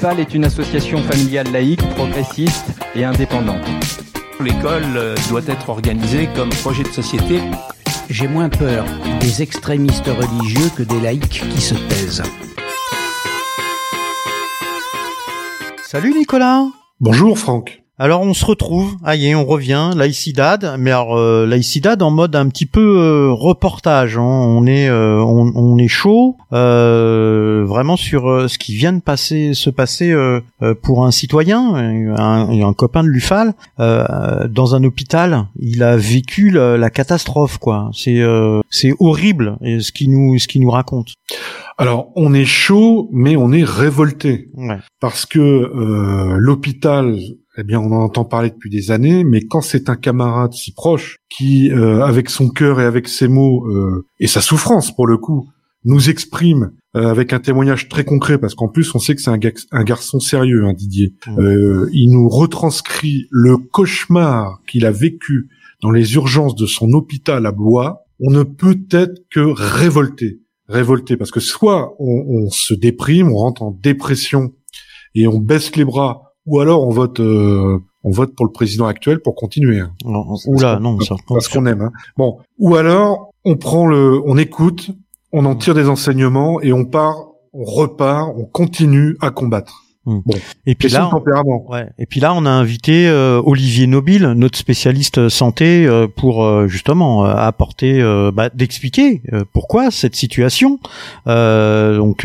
l'UFAL est une association familiale laïque, progressiste et indépendante. L'école doit être organisée comme projet de société. J'ai moins peur des extrémistes religieux que des laïcs qui se taisent. Salut Nicolas. Bonjour Franck. Alors on se retrouve, on revient, laïcidad, mais alors laïcidad en mode un petit peu reportage, hein. On est chaud, vraiment sur ce qui vient de se passer pour un citoyen, un copain de l'UFAL, dans un hôpital, il a vécu la catastrophe, quoi. C'est horrible ce qui nous raconte. Alors on est chaud, mais on est révolté, ouais. Parce que l'hôpital, on en entend parler depuis des années, mais quand c'est un camarade si proche qui, avec son cœur et avec ses mots et sa souffrance pour le coup, nous exprime avec un témoignage très concret, parce qu'en plus on sait que c'est un garçon sérieux, hein, Didier. Il nous retranscrit le cauchemar qu'il a vécu dans les urgences de son hôpital à Blois. On ne peut être que révolté, parce que soit on se déprime, on rentre en dépression et on baisse les bras. Ou alors on vote pour le président actuel pour continuer. Parce qu'on aime. Hein. Bon. Ou alors on écoute, on en tire des enseignements et on continue à combattre. Bon. Et puis là, on a invité Olivier Nobile, notre spécialiste santé, pour justement apporter, d'expliquer pourquoi cette situation. Donc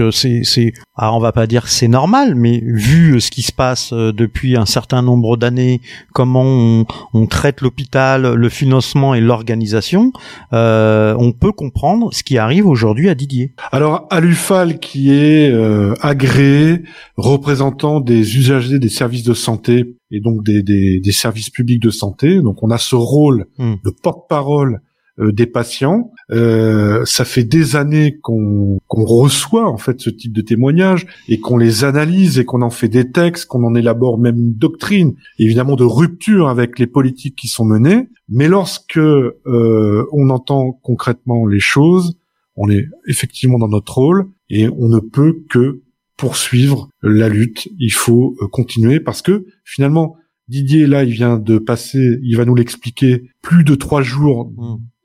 on va pas dire que c'est normal, mais vu ce qui se passe depuis un certain nombre d'années, comment on traite l'hôpital, le financement et l'organisation, on peut comprendre ce qui arrive aujourd'hui à Didier. Alors à l'UFAL qui est agréé, représentant des usagers des services de santé et donc des services publics de santé. Donc on a ce rôle de porte-parole des patients. Ça fait des années qu'on reçoit en fait ce type de témoignages et qu'on les analyse et qu'on en fait des textes, qu'on en élabore même une doctrine, évidemment de rupture avec les politiques qui sont menées. Mais lorsque on entend concrètement les choses, on est effectivement dans notre rôle et on ne peut que poursuivre la lutte, il faut continuer parce que finalement Didier il vient de passer, il va nous l'expliquer, plus de 3 jours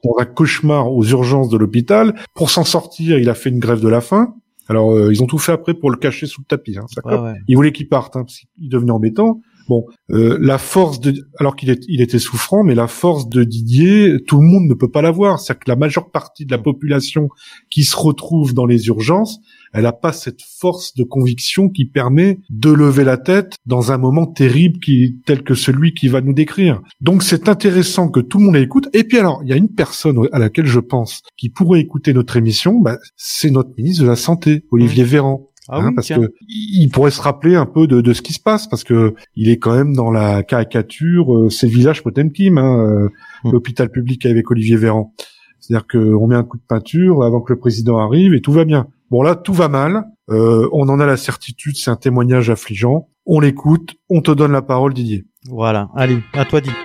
dans un cauchemar aux urgences de l'hôpital. Pour s'en sortir, il a fait une grève de la faim. Alors ils ont tout fait après pour le cacher sous le tapis. Hein, ouais. Ils voulaient qu'il parte, hein, parce qu'il devenait embêtant. Bon, il était souffrant, mais la force de Didier, tout le monde ne peut pas l'avoir. C'est-à-dire que la majeure partie de la population qui se retrouve dans les urgences, elle n'a pas cette force de conviction qui permet de lever la tête dans un moment terrible tel que celui qui va nous décrire. Donc c'est intéressant que tout le monde l'écoute. Et puis alors, il y a une personne à laquelle je pense qui pourrait écouter notre émission, c'est notre ministre de la Santé, Olivier Véran. Ah oui, parce que il pourrait se rappeler un peu de ce qui se passe, parce que il est quand même dans la caricature, c'est le village Potemkin, l'hôpital public avec Olivier Véran. C'est-à-dire qu'on met un coup de peinture avant que le président arrive et tout va bien. Bon là, tout va mal, on en a la certitude, c'est un témoignage affligeant, on l'écoute, on te donne la parole Didier. Voilà, allez, à toi Didier.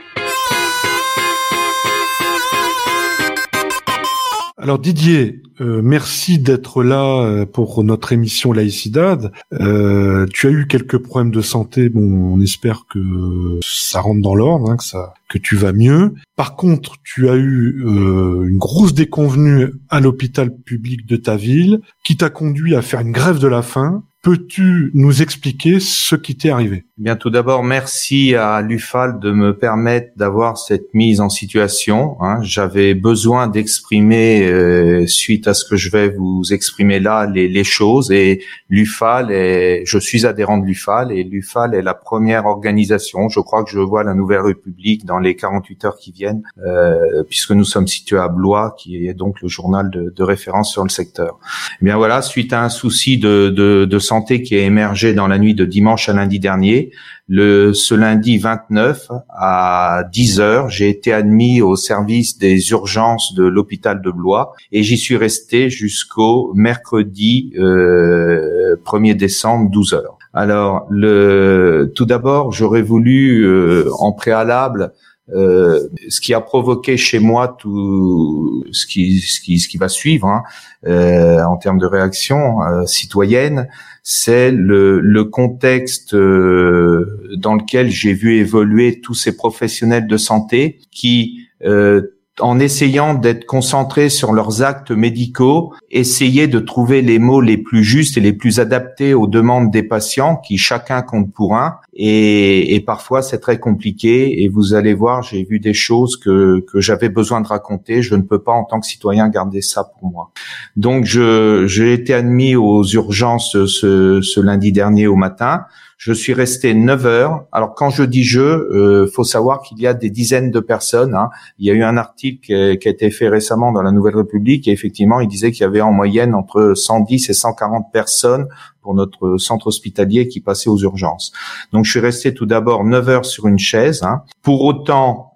Alors Didier, merci d'être là pour notre émission Laïcidad. Tu as eu quelques problèmes de santé, on espère que ça rentre dans l'ordre, hein, que tu vas mieux. Par contre, tu as eu une grosse déconvenue à l'hôpital public de ta ville qui t'a conduit à faire une grève de la faim. Peux-tu nous expliquer ce qui t'est arrivé ? Bien, tout d'abord, merci à l'UFAL de me permettre d'avoir cette mise en situation. Hein. J'avais besoin d'exprimer, suite à ce que je vais vous exprimer là, les choses. Et l'UFAL, je suis adhérent de l'UFAL, et l'UFAL est la première organisation. Je crois que je vois la Nouvelle République dans les 48 heures qui viennent, puisque nous sommes situés à Blois, qui est donc le journal de référence sur le secteur. Eh bien voilà, suite à un souci de santé qui a émergé dans la nuit de dimanche à lundi dernier. Ce lundi 29 à 10h, j'ai été admis au service des urgences de l'hôpital de Blois et j'y suis resté jusqu'au mercredi 1er décembre 12h. Alors, tout d'abord, j'aurais voulu en préalable Ce qui a provoqué chez moi tout ce qui va suivre en termes de réaction citoyenne, c'est le contexte dans lequel j'ai vu évoluer tous ces professionnels de santé qui, en essayant d'être concentrés sur leurs actes médicaux, essayaient de trouver les mots les plus justes et les plus adaptés aux demandes des patients, qui chacun compte pour un. Et parfois, c'est très compliqué. Et vous allez voir, j'ai vu des choses que j'avais besoin de raconter. Je ne peux pas, en tant que citoyen, garder ça pour moi. Donc, j'ai été admis aux urgences ce lundi dernier au matin. Je suis resté 9 heures. Alors, quand je dis faut savoir qu'il y a des dizaines de personnes. Il y a eu un article qui a été fait récemment dans la Nouvelle République et effectivement, il disait qu'il y avait en moyenne entre 110 et 140 personnes pour notre centre hospitalier qui passait aux urgences. Donc, je suis resté tout d'abord 9 heures sur une chaise. Pour autant,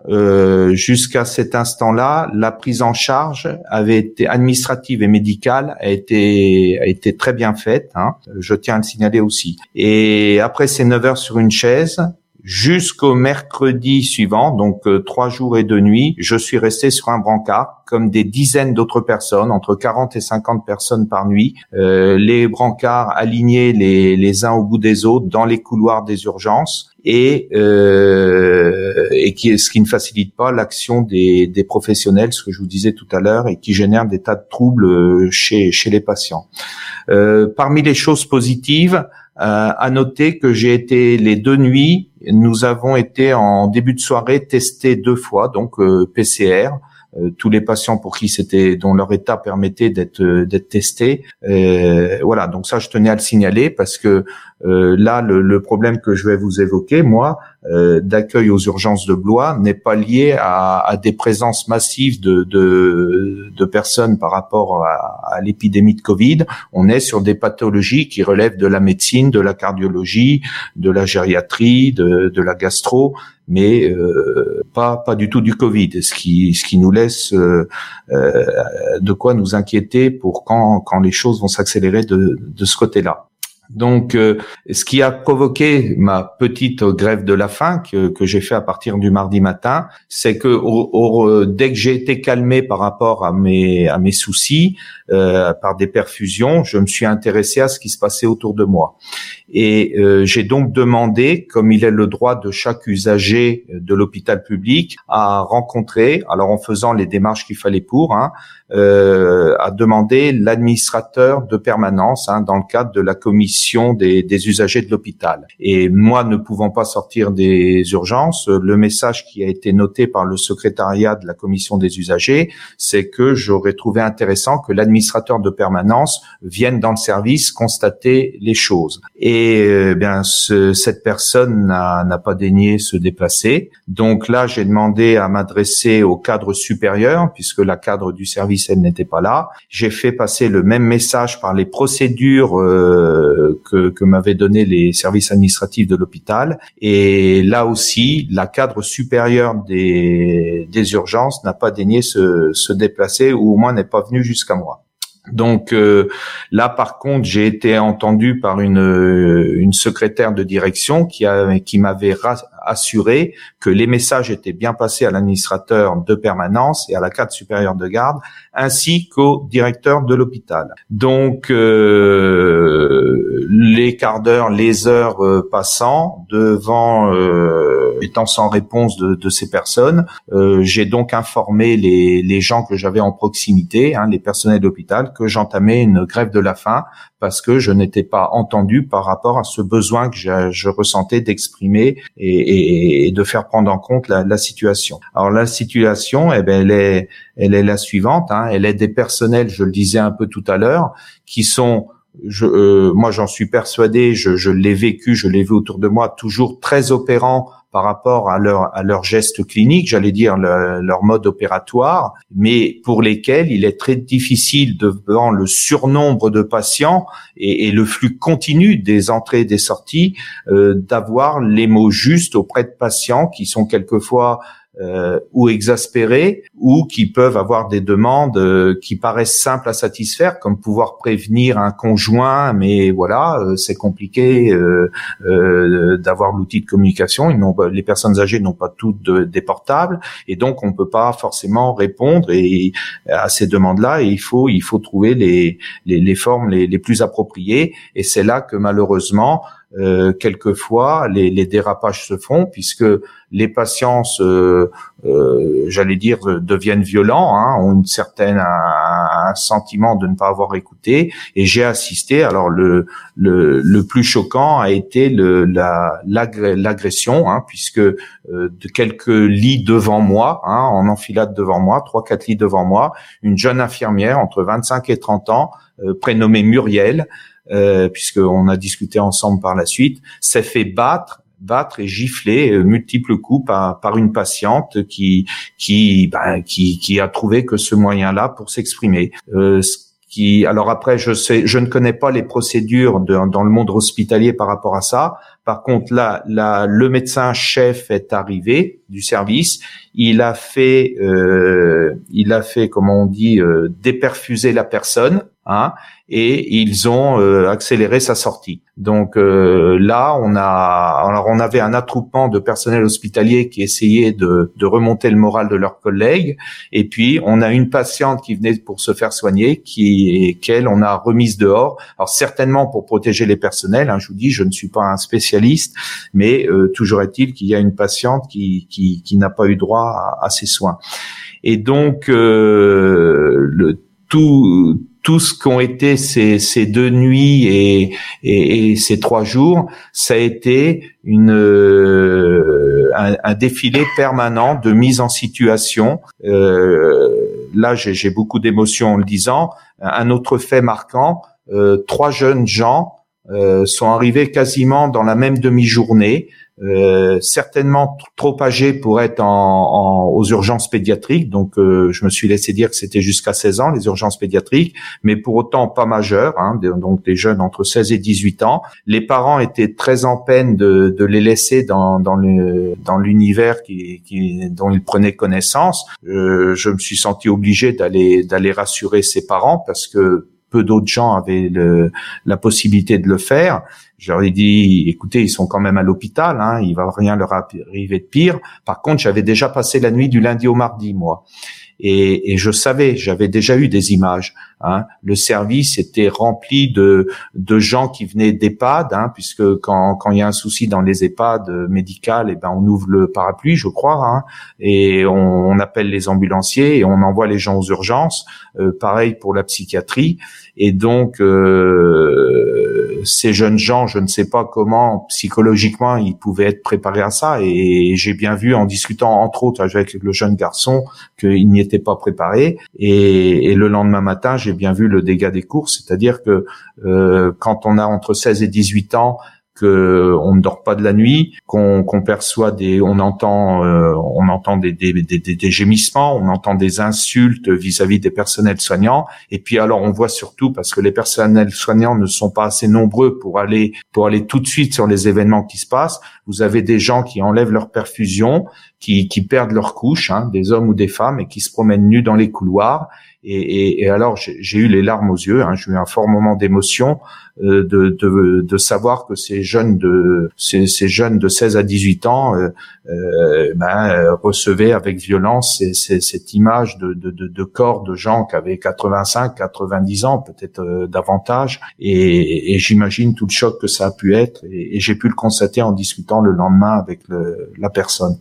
jusqu'à cet instant-là, la prise en charge avait été administrative et médicale a été très bien faite. Je tiens à le signaler aussi. Et après ces 9 heures sur une chaise, jusqu'au mercredi suivant, donc 3 jours et 2 nuits, je suis resté sur un brancard, comme des dizaines d'autres personnes, entre 40 et 50 personnes par nuit, les brancards alignés les uns au bout des autres dans les couloirs des urgences, ce qui ne facilite pas l'action des professionnels, ce que je vous disais tout à l'heure, et qui génère des tas de troubles chez les patients. Parmi les choses positives, à noter que j'ai été les 2 nuits, nous avons été en début de soirée testés 2 fois, donc PCR, tous les patients pour qui dont leur état permettait d'être testés. Voilà, donc ça je tenais à le signaler parce que là le problème que je vais vous évoquer, moi, d'accueil aux urgences de Blois, n'est pas lié à des présences massives de personnes par rapport à l'épidémie de Covid. On est sur des pathologies qui relèvent de la médecine, de la cardiologie, de la gériatrie, de la gastro, mais pas du tout du Covid, ce qui nous laisse de quoi nous inquiéter pour quand les choses vont s'accélérer de ce côté-là. Donc, ce qui a provoqué ma petite grève de la faim que j'ai fait à partir du mardi matin, c'est que dès que j'ai été calmé par rapport à mes soucis, par des perfusions, je me suis intéressé à ce qui se passait autour de moi. Et j'ai donc demandé, comme il est le droit de chaque usager de l'hôpital public, à rencontrer, alors en faisant les démarches qu'il fallait pour, à demander l'administrateur de permanence dans le cadre de la commission des usagers de l'hôpital. Et moi, ne pouvant pas sortir des urgences, le message qui a été noté par le secrétariat de la commission des usagers, c'est que j'aurais trouvé intéressant que l'administrateur de permanence vienne dans le service constater les choses. Et bien, cette personne n'a pas daigné se déplacer. Donc là, j'ai demandé à m'adresser au cadre supérieur, puisque la cadre du service, elle n'était pas là. J'ai fait passer le même message par les procédures que m'avaient donné les services administratifs de l'hôpital. Et là aussi, la cadre supérieure des urgences n'a pas daigné se déplacer, ou au moins n'est pas venue jusqu'à moi. Donc là, par contre, j'ai été entendu par une secrétaire de direction qui m'avait assuré que les messages étaient bien passés à l'administrateur de permanence et à la cadre supérieure de garde, ainsi qu'au directeur de l'hôpital. Donc, les quarts d'heure, les heures passant, étant sans réponse de ces personnes, j'ai donc informé les gens que j'avais en proximité, les personnels d'hôpital, que j'entamais une grève de la faim parce que je n'étais pas entendu par rapport à ce besoin que je ressentais d'exprimer et de faire prendre en compte la situation. Alors la situation, elle est la suivante. Elle est des personnels, je le disais un peu tout à l'heure, qui sont... moi, j'en suis persuadé, je l'ai vécu, je l'ai vu autour de moi, toujours très opérant par rapport à leur geste clinique, j'allais dire leur mode opératoire, mais pour lesquels il est très difficile, devant le surnombre de patients et le flux continu des entrées et des sorties, d'avoir les mots justes auprès de patients qui sont quelquefois ou exaspérés, ou qui peuvent avoir des demandes qui paraissent simples à satisfaire, comme pouvoir prévenir un conjoint, mais voilà, c'est compliqué d'avoir l'outil de communication. Les personnes âgées n'ont pas toutes des portables, et donc on ne peut pas forcément répondre à ces demandes-là. Et il faut trouver les formes les plus appropriées, et c'est là que malheureusement, quelquefois, les dérapages se font, puisque les patients, deviennent violents, ont un sentiment de ne pas avoir écouté. Et j'ai assisté. Alors le plus choquant a été l'agression, puisque de quelques lits devant moi, en enfilade devant moi, 3-4 lits devant moi, une jeune infirmière entre 25 et 30 ans, prénommée Muriel, puisqu'on a discuté ensemble par la suite, s'est fait battre et gifler multiples coups par une patiente qui a trouvé que ce moyen-là pour s'exprimer. Alors après, je ne connais pas les procédures dans le monde hospitalier par rapport à ça. Par contre, le médecin chef est arrivé du service. Il a fait, déperfuser la personne. Et ils ont accéléré sa sortie. Donc on avait un attroupement de personnel hospitalier qui essayait de remonter le moral de leurs collègues, et puis on a une patiente qui venait pour se faire soigner, qu'elle on a remise dehors. Alors certainement pour protéger les personnels. Je vous dis, je ne suis pas un spécialiste, mais toujours est-il qu'il y a une patiente qui n'a pas eu droit à ses soins. Et donc tout ce qu'ont été ces 2 nuits et ces 3 jours, ça a été un défilé permanent de mise en situation. Là, j'ai beaucoup d'émotions en le disant. Un autre fait marquant, 3 jeunes gens sont arrivés quasiment dans la même demi-journée, certainement trop âgés pour être aux urgences pédiatriques. Donc je me suis laissé dire que c'était jusqu'à 16 ans les urgences pédiatriques, mais pour autant pas majeurs, donc des jeunes entre 16 et 18 ans. Les parents étaient très en peine de les laisser dans l'univers dont ils prenaient connaissance. Je me suis senti obligé d'aller rassurer ses parents, parce que peu d'autres gens avaient la possibilité de le faire. Je leur ai dit, écoutez, ils sont quand même à l'hôpital, il va rien leur arriver de pire. Par contre, j'avais déjà passé la nuit du lundi au mardi, moi. Et je savais, j'avais déjà eu des images. Le service était rempli de gens qui venaient d'EHPAD, puisque quand il y a un souci dans les EHPAD médicales, on ouvre le parapluie, je crois, et on appelle les ambulanciers et on envoie les gens aux urgences. Pareil pour la psychiatrie. Et donc ces jeunes gens, je ne sais pas comment psychologiquement ils pouvaient être préparés à ça. Et j'ai bien vu, en discutant entre autres avec le jeune garçon, qu'il n'y était pas préparé. Et le lendemain matin, j'ai bien vu le dégât des courses, c'est-à-dire que quand on a entre 16 et 18 ans, qu'on ne dort pas de la nuit, qu'on perçoit on entend des gémissements, on entend des insultes vis-à-vis des personnels soignants, et puis alors on voit surtout, parce que les personnels soignants ne sont pas assez nombreux pour aller tout de suite sur les événements qui se passent. Vous avez des gens qui enlèvent leur perfusion, qui perdent leur couche, des hommes ou des femmes, et qui se promènent nus dans les couloirs. Et alors j'ai eu les larmes aux yeux, j'ai eu un fort moment d'émotion de savoir que ces jeunes de 16 à 18 ans recevaient avec violence cette image de corps de gens qui avaient 85, 90 ans, peut-être davantage, et j'imagine tout le choc que ça a pu être, et j'ai pu le constater en discutant le lendemain avec la personne.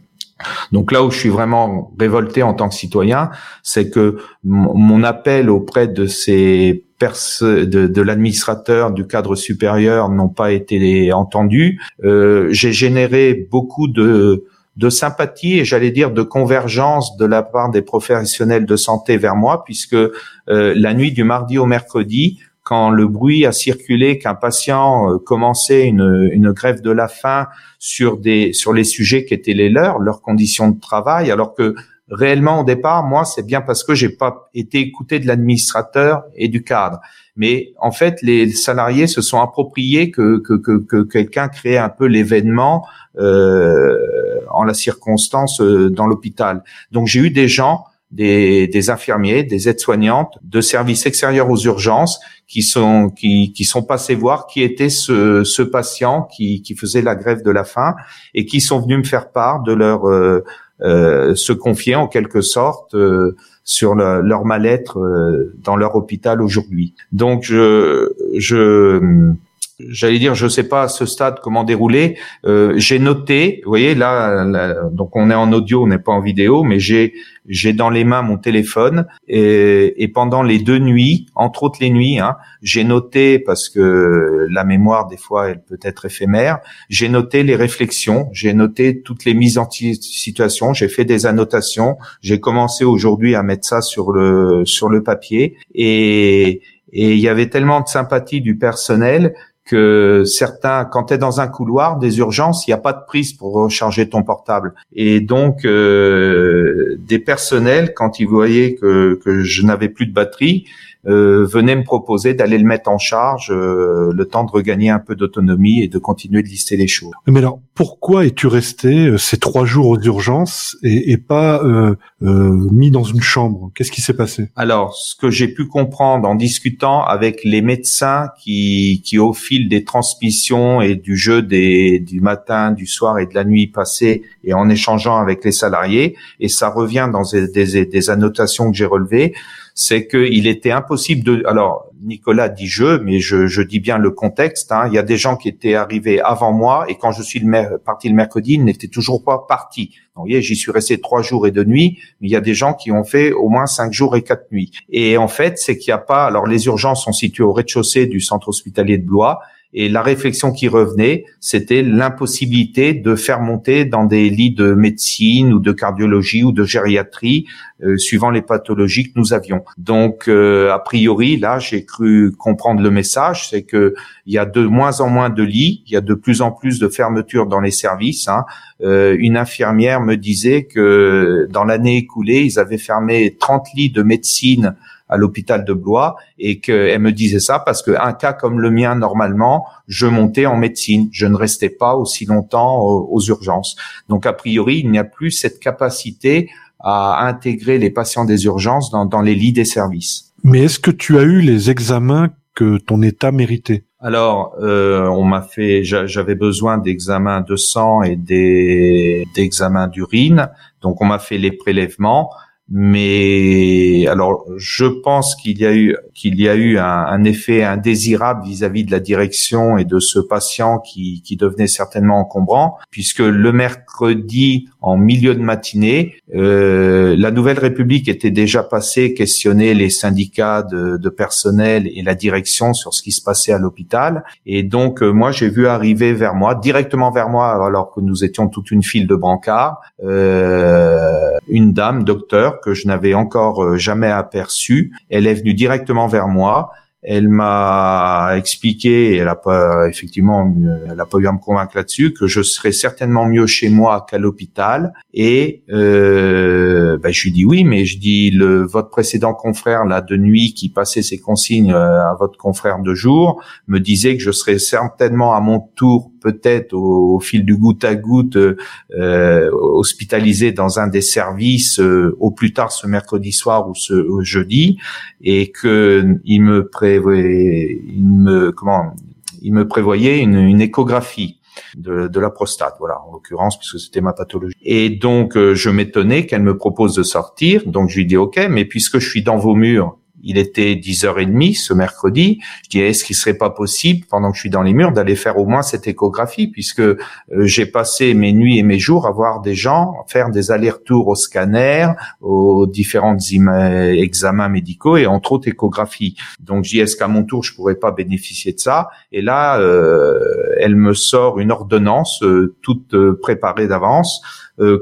Donc là où je suis vraiment révolté en tant que citoyen, c'est que mon appel auprès de ces de l'administrateur, du cadre supérieur, n'ont pas été entendus. J'ai généré beaucoup de sympathie et j'allais dire de convergence de la part des professionnels de santé vers moi, puisque la nuit du mardi au mercredi, quand le bruit a circulé qu'un patient commençait une grève de la faim sur les sujets qui étaient les leurs conditions de travail, alors que réellement au départ, moi, c'est bien parce que j'ai pas été écouté de l'administrateur et du cadre. Mais en fait, les salariés se sont appropriés que quelqu'un crée un peu l'événement en la circonstance dans l'hôpital. Donc j'ai eu des gens, des infirmiers, des aides-soignantes de services extérieurs aux urgences qui sont passés voir qui était ce patient qui faisait la grève de la faim et qui sont venus me faire part de leur se confier en quelque sorte sur leur mal-être dans leur hôpital aujourd'hui. Donc je sais pas à ce stade comment dérouler. J'ai noté, vous voyez là, donc on est en audio, on n'est pas en vidéo, mais j'ai dans les mains mon téléphone et pendant les deux nuits, entre autres les nuits, j'ai noté, parce que la mémoire des fois elle peut être éphémère, j'ai noté les réflexions, j'ai noté toutes les mises en situation, j'ai fait des annotations, j'ai commencé aujourd'hui à mettre ça sur le papier et il y avait tellement de sympathie du personnel que certains, quand t'es dans un couloir des urgences, il n'y a pas de prise pour recharger ton portable. Et donc, des personnels, quand ils voyaient que je n'avais plus de batterie, venaient me proposer d'aller le mettre en charge, le temps de regagner un peu d'autonomie et de continuer de lister les choses. Mais alors, pourquoi es-tu resté ces 3 jours aux urgences et pas mis dans une chambre? Qu'est-ce qui s'est passé? Alors, ce que j'ai pu comprendre en discutant avec les médecins qui au fil des transmissions et du jeu du matin, du soir et de la nuit passée et en échangeant avec les salariés, et ça revient dans des annotations que j'ai relevées, c'est qu'il était impossible alors Nicolas dit je, mais je dis bien le contexte, il y a des gens qui étaient arrivés avant moi, et quand je suis parti le mercredi, ils n'étaient toujours pas partis. Donc, vous voyez, j'y suis resté 3 jours et 2 nuits, mais il y a des gens qui ont fait au moins 5 jours et 4 nuits. Et en fait, c'est qu'il n'y a pas, alors les urgences sont situées au rez-de-chaussée du centre hospitalier de Blois, et la réflexion qui revenait, c'était l'impossibilité de faire monter dans des lits de médecine ou de cardiologie ou de gériatrie, suivant les pathologies que nous avions. Donc, a priori, là, j'ai cru comprendre le message, c'est que il y a de moins en moins de lits, il y a de plus en plus de fermetures dans les services. Une infirmière me disait que dans l'année écoulée, ils avaient fermé 30 lits de médecine à l'hôpital de Blois, et qu'elle me disait ça parce qu'un cas comme le mien, normalement, je montais en médecine, je ne restais pas aussi longtemps aux urgences. Donc, a priori, il n'y a plus cette capacité à intégrer les patients des urgences dans les lits des services. Mais est-ce que tu as eu les examens que ton état méritait? Alors, j'avais besoin d'examens de sang et d'examens d'urine, donc on m'a fait les prélèvements. Mais alors, je pense qu'il y a eu un effet indésirable vis-à-vis de la direction et de ce patient qui devenait certainement encombrant, puisque le mercredi en milieu de matinée, la Nouvelle République était déjà passée questionner les syndicats de personnel et la direction sur ce qui se passait à l'hôpital. Et donc moi, j'ai vu arriver directement vers moi, alors que nous étions toute une file de brancards, une dame, docteur, que je n'avais encore jamais aperçu. Elle est venue directement vers moi. Elle m'a expliqué, elle a pas eu à me convaincre là-dessus, que je serais certainement mieux chez moi qu'à l'hôpital. Et je lui dis oui, mais je dis votre précédent confrère là de nuit qui passait ses consignes à votre confrère de jour me disait que je serais certainement à mon tour, peut-être au fil du goutte à goutte, hospitalisé dans un des services au plus tard ce mercredi soir ou ce jeudi, et que il me prévoyait une échographie de la prostate, voilà, en l'occurrence, puisque c'était ma pathologie. Et donc je m'étonnais qu'elle me propose de sortir, donc je lui dis OK, mais puisque je suis dans vos murs. Il était 10h30 ce mercredi. Je dis, est-ce qu'il serait pas possible, pendant que je suis dans les murs, d'aller faire au moins cette échographie, puisque j'ai passé mes nuits et mes jours à voir des gens faire des allers-retours au scanner, aux différents examens médicaux et entre autres échographies. Donc je dis, est-ce qu'à mon tour je pourrais pas bénéficier de ça? Et là, elle me sort une ordonnance toute préparée d'avance,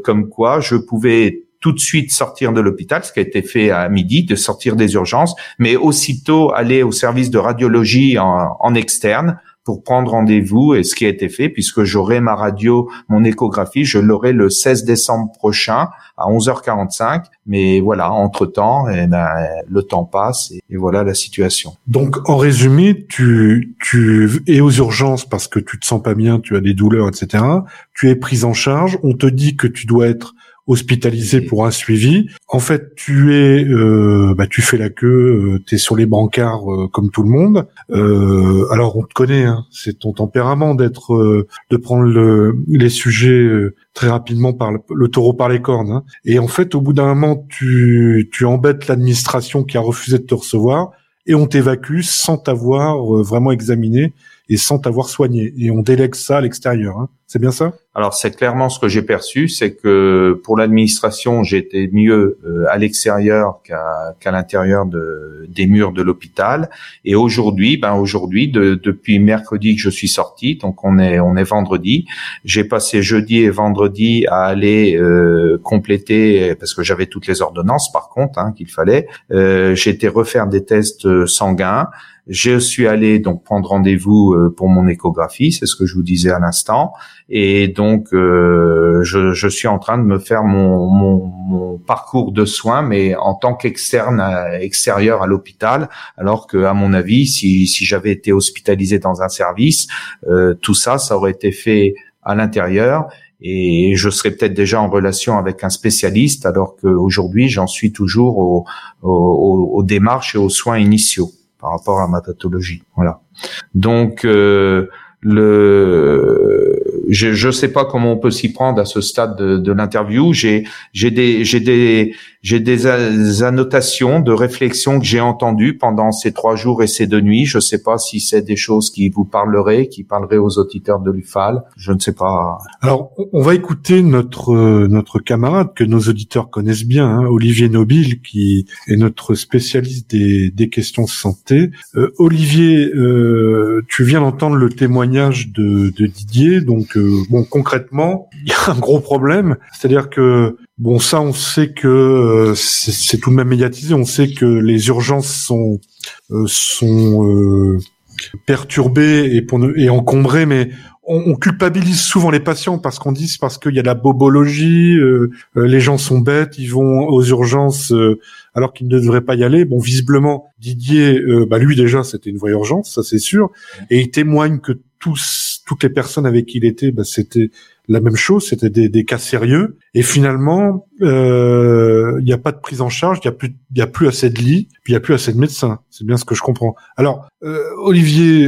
comme quoi je pouvais tout de suite sortir de l'hôpital, ce qui a été fait à midi, de sortir des urgences, mais aussitôt aller au service de radiologie en externe, pour prendre rendez-vous, et ce qui a été fait, puisque j'aurai ma radio, mon échographie, je l'aurai le 16 décembre prochain à 11h45. Mais voilà, entre-temps, le temps passe et voilà la situation. Donc, en résumé, tu es aux urgences parce que tu te sens pas bien, tu as des douleurs, etc. Tu es prise en charge, on te dit que tu dois être hospitalisé pour un suivi. En fait, tu fais la queue, t'es sur les brancards comme tout le monde. Alors on te connaît, hein, c'est ton tempérament d'être, de prendre les sujets très rapidement par le taureau par les cornes. Hein. Et en fait, au bout d'un moment, tu embêtes l'administration qui a refusé de te recevoir et on t'évacue sans t'avoir vraiment examiné et sans t'avoir soigné. Et on délègue ça à l'extérieur. Hein. C'est bien ça ? Alors, c'est clairement ce que j'ai perçu. C'est que pour l'administration, j'étais mieux à l'extérieur qu'à l'intérieur des murs de l'hôpital. Et depuis mercredi que je suis sorti, donc on est vendredi, j'ai passé jeudi et vendredi à aller compléter, parce que j'avais toutes les ordonnances par contre qu'il fallait. J'étais refaire des tests sanguins. Je suis allé donc prendre rendez-vous pour mon échographie, c'est ce que je vous disais à l'instant, et donc je suis en train de me faire mon parcours de soins, mais en tant qu'extérieur à l'hôpital, alors que à mon avis, si j'avais été hospitalisé dans un service, tout ça aurait été fait à l'intérieur. Et je serais peut-être déjà en relation avec un spécialiste, alors qu'aujourd'hui, j'en suis toujours aux démarches et aux soins initiaux par rapport à ma pathologie. Voilà. Donc, je sais pas comment on peut s'y prendre à ce stade de l'interview. J'ai des annotations de réflexions que j'ai entendues pendant ces 3 jours et ces 2 nuits. Je sais pas si c'est des choses qui vous parleraient, qui parleraient aux auditeurs de l'UFAL. Je ne sais pas. Alors, on va écouter notre camarade que nos auditeurs connaissent bien, Olivier Nobile, qui est notre spécialiste des questions santé. Olivier, tu viens d'entendre le témoignage de Didier. Donc, concrètement, il y a un gros problème. C'est-à-dire que, ça, on sait que c'est tout de même médiatisé. On sait que les urgences sont perturbées et encombrées, mais on culpabilise souvent les patients parce qu'on dit c'est parce qu'il y a de la bobologie, les gens sont bêtes, ils vont aux urgences alors qu'ils ne devraient pas y aller. Bon, visiblement, Didier, lui déjà, c'était une vraie urgence, ça c'est sûr, et il témoigne que toutes les personnes avec qui il était, c'était la même chose, c'était des cas sérieux. Et finalement, il n'y a pas de prise en charge, il n'y a plus assez de lits, puis il n'y a plus assez de médecins. C'est bien ce que je comprends. Alors, Olivier,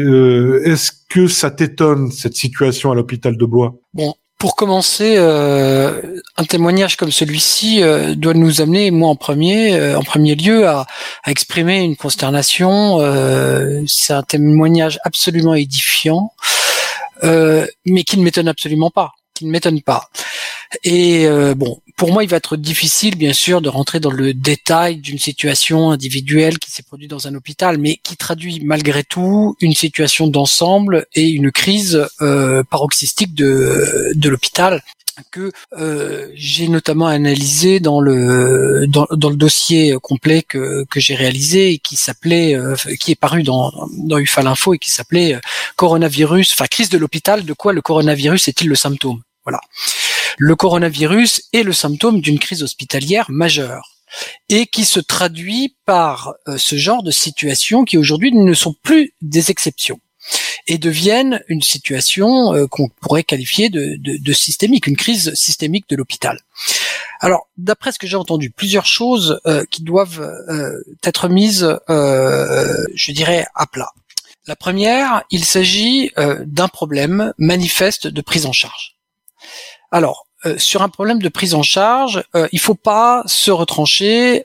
est-ce que ça t'étonne, cette situation à l'hôpital de Blois ? Bon, pour commencer, un témoignage comme celui-ci doit nous amener, moi en premier lieu, à exprimer une consternation. C'est un témoignage absolument édifiant. Mais qui ne m'étonne absolument pas, Et pour moi, il va être difficile, bien sûr, de rentrer dans le détail d'une situation individuelle qui s'est produite dans un hôpital, mais qui traduit malgré tout une situation d'ensemble et une crise paroxystique de l'hôpital que j'ai notamment analysé dans le dossier complet que j'ai réalisé et qui s'appelait qui est paru dans UFAL Info et qui s'appelait coronavirus, enfin crise de l'hôpital, de quoi le coronavirus est-il le symptôme ? Voilà. Le coronavirus est le symptôme d'une crise hospitalière majeure et qui se traduit par ce genre de situations qui aujourd'hui ne sont plus des exceptions et deviennent une situation qu'on pourrait qualifier de systémique, une crise systémique de l'hôpital. Alors, d'après ce que j'ai entendu, plusieurs choses qui doivent être mises, je dirais, à plat. La première, il s'agit d'un problème manifeste de prise en charge. Alors, sur un problème de prise en charge, il ne faut pas se retrancher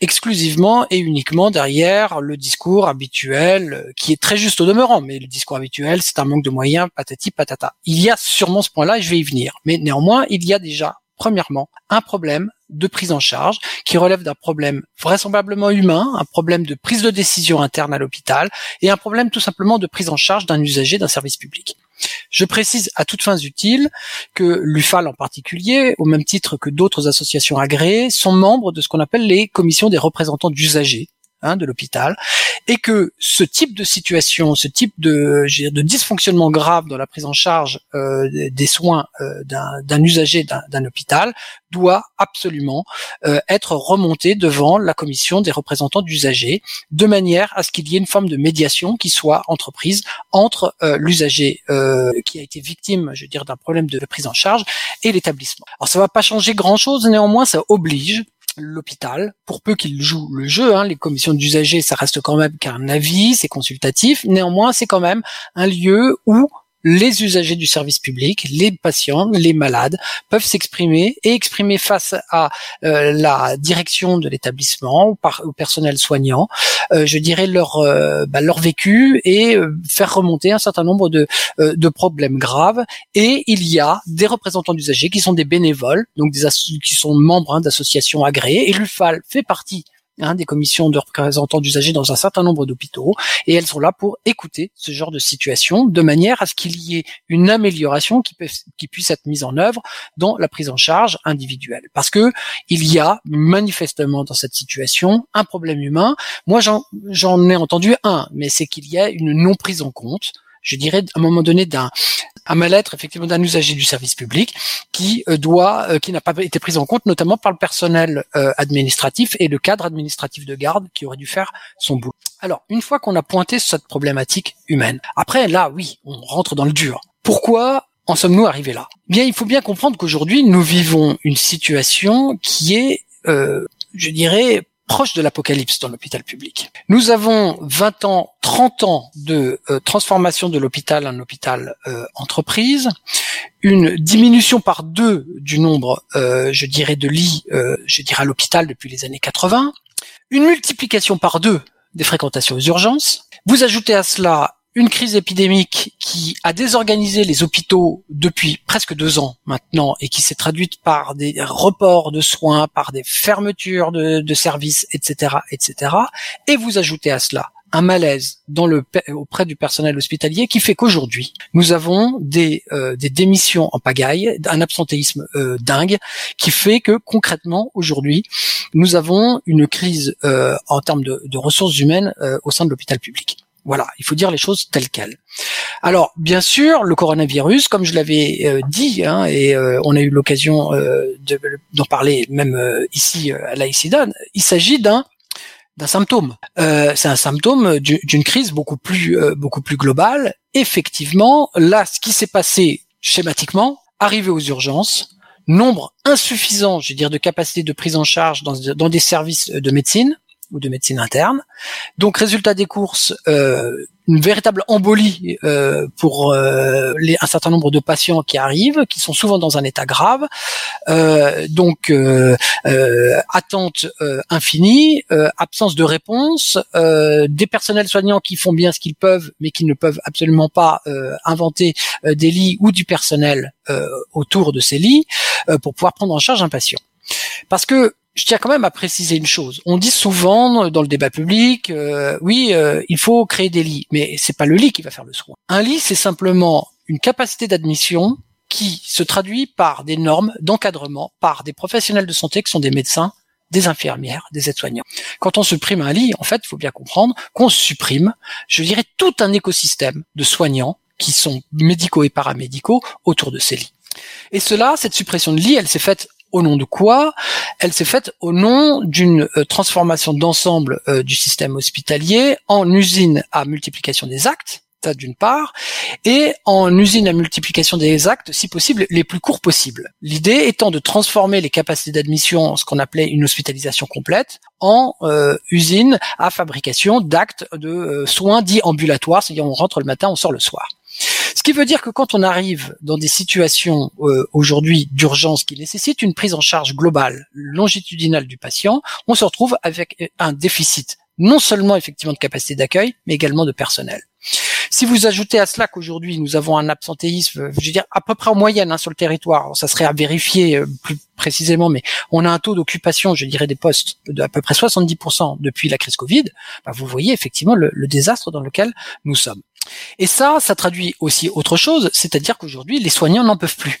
exclusivement et uniquement derrière le discours habituel, qui est très juste au demeurant, mais le discours habituel, c'est un manque de moyens, patati patata. Il y a sûrement ce point-là et je vais y venir. Mais néanmoins, il y a déjà, premièrement, un problème de prise en charge qui relève d'un problème vraisemblablement humain, un problème de prise de décision interne à l'hôpital et un problème tout simplement de prise en charge d'un usager d'un service public. Je précise à toutes fins utiles que l'UFAL en particulier, au même titre que d'autres associations agréées, sont membres de ce qu'on appelle les commissions des représentants d'usagers de l'hôpital et que ce type de situation, ce type de dysfonctionnement grave dans la prise en charge des soins d'un usager d'un hôpital doit absolument être remonté devant la commission des représentants d'usagers, de manière à ce qu'il y ait une forme de médiation qui soit entreprise entre l'usager qui a été victime, je veux dire, d'un problème de prise en charge et l'établissement. Alors ça va pas changer grand-chose, néanmoins ça oblige l'hôpital, pour peu qu'il joue le jeu, hein, les commissions d'usagers, ça reste quand même qu'un avis, c'est consultatif, néanmoins c'est quand même un lieu où les usagers du service public, les patients, les malades peuvent s'exprimer et exprimer face à la direction de l'établissement, au personnel soignant, je dirais leur vécu et faire remonter un certain nombre de problèmes graves. Et il y a des représentants d'usagers qui sont des bénévoles, donc qui sont membres d'associations agréées, et l'UFAL fait partie des commissions de représentants d'usagers dans un certain nombre d'hôpitaux, et elles sont là pour écouter ce genre de situation de manière à ce qu'il y ait une amélioration qui puisse être mise en œuvre dans la prise en charge individuelle. Parce que il y a manifestement dans cette situation un problème humain. Moi, j'en ai entendu un, mais c'est qu'il y a une non prise en compte, je dirais, à un moment donné, d'un mal-être effectivement d'un usager du service public qui n'a pas été pris en compte, notamment par le personnel administratif et le cadre administratif de garde qui aurait dû faire son boulot. Alors, une fois qu'on a pointé cette problématique humaine, après là, oui, on rentre dans le dur. Pourquoi en sommes-nous arrivés là? Bien, il faut bien comprendre qu'aujourd'hui, nous vivons une situation qui est, je dirais, proche de l'apocalypse dans l'hôpital public. Nous avons 20 ans, 30 ans de transformation de l'hôpital en hôpital entreprise, une diminution par deux du nombre, je dirais, de lits, à l'hôpital depuis les années 80, une multiplication par deux des fréquentations aux urgences. Vous ajoutez à cela une crise épidémique qui a désorganisé les hôpitaux depuis presque 2 ans maintenant et qui s'est traduite par des reports de soins, par des fermetures de services, etc., etc. Et vous ajoutez à cela un malaise auprès du personnel hospitalier qui fait qu'aujourd'hui, nous avons des démissions en pagaille, un absentéisme dingue qui fait que concrètement, aujourd'hui, nous avons une crise en termes de ressources humaines au sein de l'hôpital public. Voilà, il faut dire les choses telles quelles. Alors, bien sûr, le coronavirus, comme je l'avais dit, et on a eu l'occasion d'en parler même ici à l'AICIDA, il s'agit d'un symptôme. C'est un symptôme d'une crise beaucoup plus globale. Effectivement, là, ce qui s'est passé schématiquement, arrivé aux urgences, nombre insuffisant, je veux dire, de capacité de prise en charge dans des services de médecine, ou de médecine interne. Donc, résultat des courses, une véritable embolie pour un certain nombre de patients qui arrivent, qui sont souvent dans un état grave. Attente infinie, absence de réponse, des personnels soignants qui font bien ce qu'ils peuvent, mais qui ne peuvent absolument pas inventer des lits ou du personnel autour de ces lits pour pouvoir prendre en charge un patient. Parce que je tiens quand même à préciser une chose. On dit souvent dans le débat public, il faut créer des lits, mais c'est pas le lit qui va faire le soin. Un lit, c'est simplement une capacité d'admission qui se traduit par des normes d'encadrement, par des professionnels de santé qui sont des médecins, des infirmières, des aides-soignants. Quand on supprime un lit, en fait, il faut bien comprendre qu'on supprime, je dirais, tout un écosystème de soignants qui sont médicaux et paramédicaux autour de ces lits. Et cela, cette suppression de lits, elle s'est faite au nom de quoi? Elle s'est faite au nom d'une transformation d'ensemble du système hospitalier en usine à multiplication des actes, ça d'une part, et en usine à multiplication des actes, si possible, les plus courts possibles. L'idée étant de transformer les capacités d'admission, ce qu'on appelait une hospitalisation complète, en usine à fabrication d'actes de soins dits ambulatoires, c'est-à-dire on rentre le matin, on sort le soir. Ce qui veut dire que quand on arrive dans des situations aujourd'hui d'urgence qui nécessitent une prise en charge globale, longitudinale du patient, on se retrouve avec un déficit, non seulement effectivement de capacité d'accueil, mais également de personnel. Si vous ajoutez à cela qu'aujourd'hui nous avons un absentéisme, je veux dire à peu près en moyenne sur le territoire, alors ça serait à vérifier plus précisément, mais on a un taux d'occupation, je dirais, des postes de à peu près 70% depuis la crise Covid, vous voyez effectivement le désastre dans lequel nous sommes. Et ça traduit aussi autre chose, c'est-à-dire qu'aujourd'hui, les soignants n'en peuvent plus.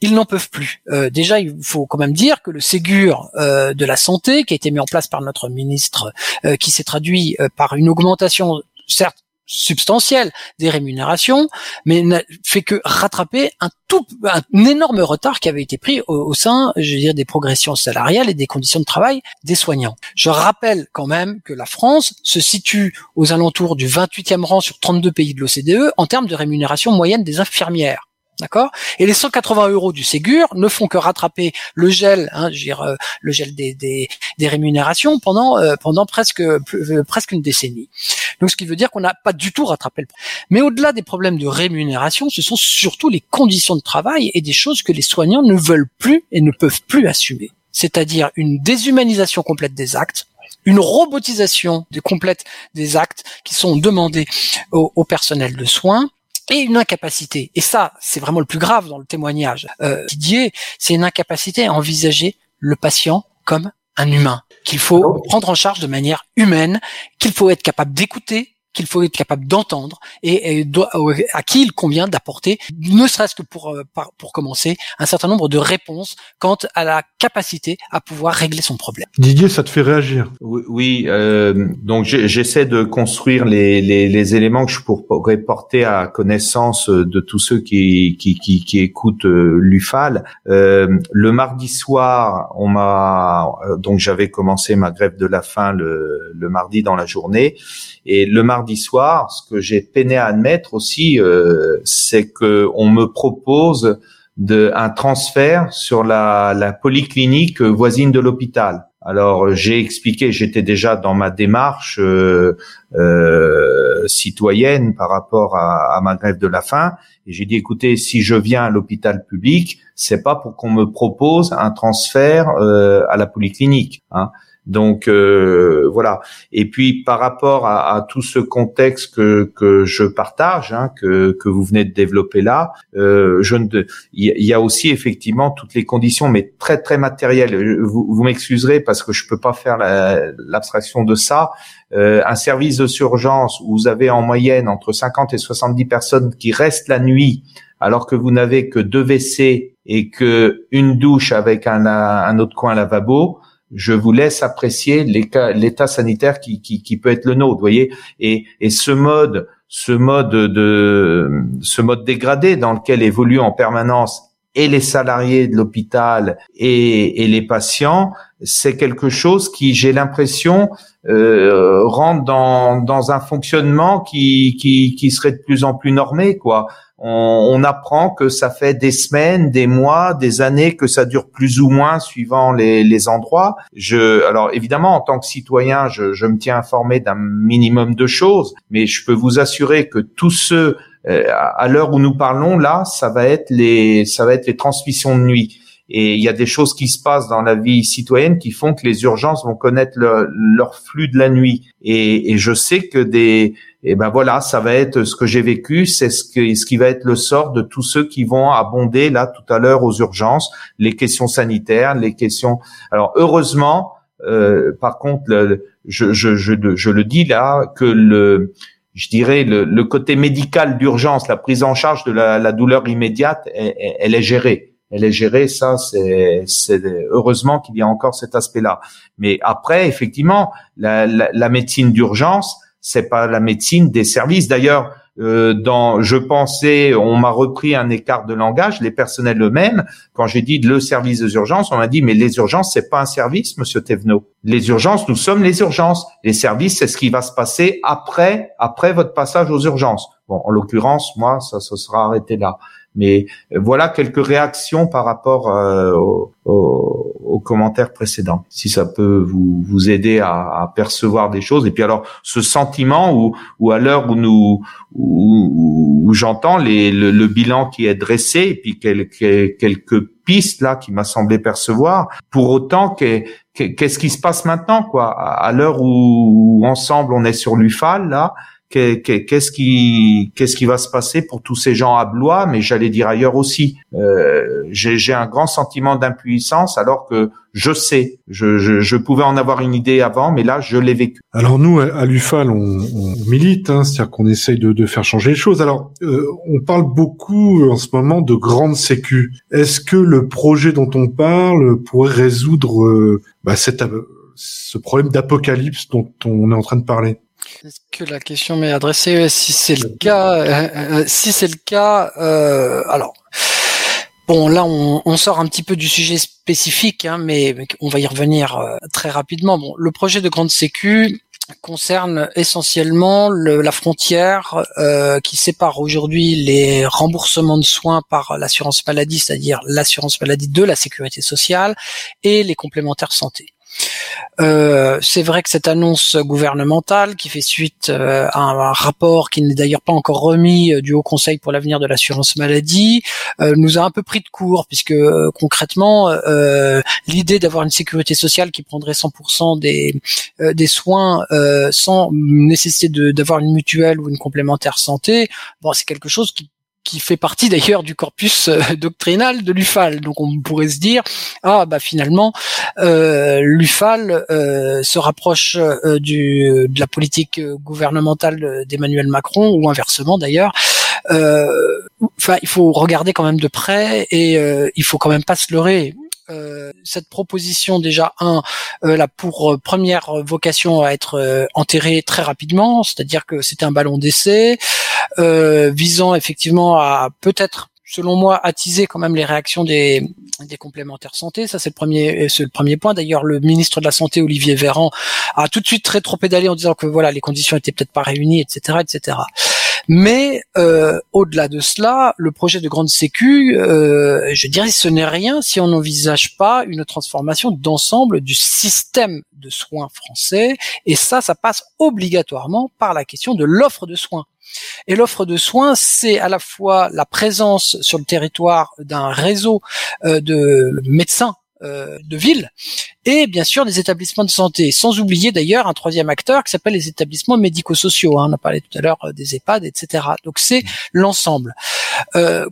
ils n'en peuvent plus. Déjà, il faut quand même dire que le Ségur de la santé, qui a été mis en place par notre ministre, qui s'est traduit par une augmentation, certes substantielle, des rémunérations, mais n'a fait que rattraper un énorme retard qui avait été pris au sein, je veux dire, des progressions salariales et des conditions de travail des soignants. Je rappelle quand même que la France se situe aux alentours du 28e rang sur 32 pays de l'OCDE en termes de rémunération moyenne des infirmières. D'accord. Et les 180 € du Ségur ne font que rattraper le gel, je veux dire, le gel des rémunérations pendant presque une décennie. Donc, ce qui veut dire qu'on n'a pas du tout rattrapé le problème. Mais au-delà des problèmes de rémunération, ce sont surtout les conditions de travail et des choses que les soignants ne veulent plus et ne peuvent plus assumer. C'est-à-dire une déshumanisation complète des actes, une robotisation complète des actes qui sont demandés au personnel de soins, et une incapacité, et ça c'est vraiment le plus grave dans le témoignage, Didier, c'est une incapacité à envisager le patient comme un humain, qu'il faut prendre en charge de manière humaine, qu'il faut être capable d'écouter, qu'il faut être capable d'entendre, et à qui il convient d'apporter, ne serait-ce que pour commencer, un certain nombre de réponses quant à la capacité à pouvoir régler son problème. Didier, ça te fait réagir? Oui, donc j'essaie de construire les éléments que je pourrais porter à connaissance de tous ceux qui écoutent l'UFAL. Le mardi soir, donc j'avais commencé ma grève de la faim le mardi dans la journée, et le mardi soir, ce que j'ai peiné à admettre aussi, c'est que on me propose un transfert sur la polyclinique voisine de l'hôpital. Alors j'ai expliqué, j'étais déjà dans ma démarche citoyenne par rapport à ma grève de la faim, et j'ai dit écoutez, si je viens à l'hôpital public, c'est pas pour qu'on me propose un transfert à la polyclinique, hein. Donc voilà. Et puis par rapport à tout ce contexte que je partage, que vous venez de développer là, il y a aussi effectivement toutes les conditions, mais très très matérielles. Vous m'excuserez parce que je peux pas faire l'abstraction de ça. Un service de urgence où vous avez en moyenne entre 50 et 70 personnes qui restent la nuit, alors que vous n'avez que 2 WC et que une douche avec un autre coin lavabo. Je vous laisse apprécier l'état sanitaire qui peut être le nôtre, vous voyez. Et ce mode dégradé dans lequel évoluent en permanence et les salariés de l'hôpital et les patients, c'est quelque chose qui, j'ai l'impression, rentre dans un fonctionnement qui serait de plus en plus normé, quoi. On apprend que ça fait des semaines, des mois, des années que ça dure plus ou moins suivant les endroits. Alors évidemment, en tant que citoyen, je me tiens informé d'un minimum de choses, mais je peux vous assurer que tous ceux, à l'heure où nous parlons là, ça va être les transmissions de nuit. Et il y a des choses qui se passent dans la vie citoyenne qui font que les urgences vont connaître leur flux de la nuit. Et je sais que ça va être ce que j'ai vécu, c'est ce qui va être le sort de tous ceux qui vont abonder là tout à l'heure aux urgences, les questions sanitaires, les questions. Alors heureusement, par contre, je le dis là que le côté médical d'urgence, la prise en charge de la douleur immédiate, elle est gérée. Ça, c'est heureusement qu'il y a encore cet aspect-là. Mais après, effectivement, la médecine d'urgence, c'est pas la médecine des services. D'ailleurs, on m'a repris un écart de langage, les personnels eux-mêmes. Quand j'ai dit le service des urgences, on m'a dit mais les urgences, c'est pas un service, monsieur Thévenot. Les urgences, nous sommes les urgences. Les services, c'est ce qui va se passer après votre passage aux urgences. Bon, en l'occurrence, moi, ça se sera arrêté là. Mais voilà quelques réactions par rapport aux commentaires précédents, si ça peut vous aider à percevoir des choses. Et puis alors, ce sentiment où à l'heure où j'entends le bilan qui est dressé, et puis quelques pistes là qui m'a semblé percevoir, pour autant qu'est-ce qui se passe maintenant, quoi, à l'heure où ensemble on est sur l'UFAL là. Qu'est-ce qui va se passer pour tous ces gens à Blois, mais j'allais dire ailleurs aussi. J'ai un grand sentiment d'impuissance alors que je sais, je pouvais en avoir une idée avant, mais là je l'ai vécu. Alors nous à l'UFAL on milite, hein, c'est-à-dire qu'on essaye de faire changer les choses. Alors on parle beaucoup en ce moment de grande sécu. Est-ce que le projet dont on parle pourrait résoudre ce problème d'apocalypse dont on est en train de parler? Est-ce que la question m'est adressée? Si c'est le cas, alors bon, là on sort un petit peu du sujet spécifique, hein, mais on va y revenir très rapidement. Bon, le projet de grande sécu concerne essentiellement la frontière qui sépare aujourd'hui les remboursements de soins par l'assurance maladie, c'est-à-dire l'assurance maladie de la sécurité sociale, et les complémentaires santé. C'est vrai que cette annonce gouvernementale qui fait suite à un rapport qui n'est d'ailleurs pas encore remis du Haut Conseil pour l'avenir de l'assurance maladie nous a un peu pris de court, puisque concrètement l'idée d'avoir une sécurité sociale qui prendrait 100% des soins sans nécessité d'avoir une mutuelle ou une complémentaire santé, bon, c'est quelque chose qui fait partie d'ailleurs du corpus doctrinal de l'UFAL. Donc on pourrait se dire finalement l'UFAL se rapproche de la politique gouvernementale d'Emmanuel Macron, ou inversement d'ailleurs. Il faut regarder quand même de près et il faut quand même pas se leurrer. Cette proposition, déjà, pour première vocation à être enterrée très rapidement, c'est-à-dire que c'était un ballon d'essai visant effectivement à peut-être, selon moi, attiser quand même les réactions des complémentaires santé. Ça, c'est le premier point. D'ailleurs, le ministre de la Santé, Olivier Véran, a tout de suite très trop pédalé en disant que voilà, les conditions étaient peut-être pas réunies, etc., etc. Mais au-delà de cela, le projet de grande sécu, je dirais, ce n'est rien si on n'envisage pas une transformation d'ensemble du système de soins français. Et ça passe obligatoirement par la question de l'offre de soins. Et l'offre de soins, c'est à la fois la présence sur le territoire d'un réseau de médecins de ville et bien sûr des établissements de santé, sans oublier d'ailleurs un troisième acteur qui s'appelle les établissements médico-sociaux, hein, on a parlé tout à l'heure des EHPAD, etc. Donc c'est l'ensemble.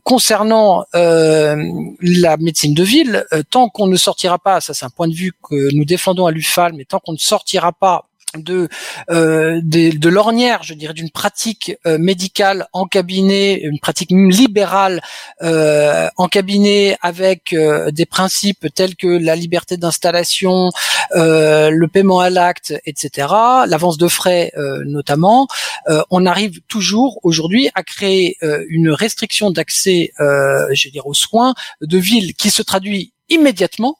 Concernant la médecine de ville, tant qu'on ne sortira pas, ça c'est un point de vue que nous défendons à l'UFAL, mais tant qu'on ne sortira pas de l'ornière, je dirais, d'une pratique médicale en cabinet, une pratique libérale en cabinet, avec des principes tels que la liberté d'installation, le paiement à l'acte, etc., l'avance de frais notamment, on arrive toujours aujourd'hui à créer une restriction d'accès, aux soins de ville, qui se traduit immédiatement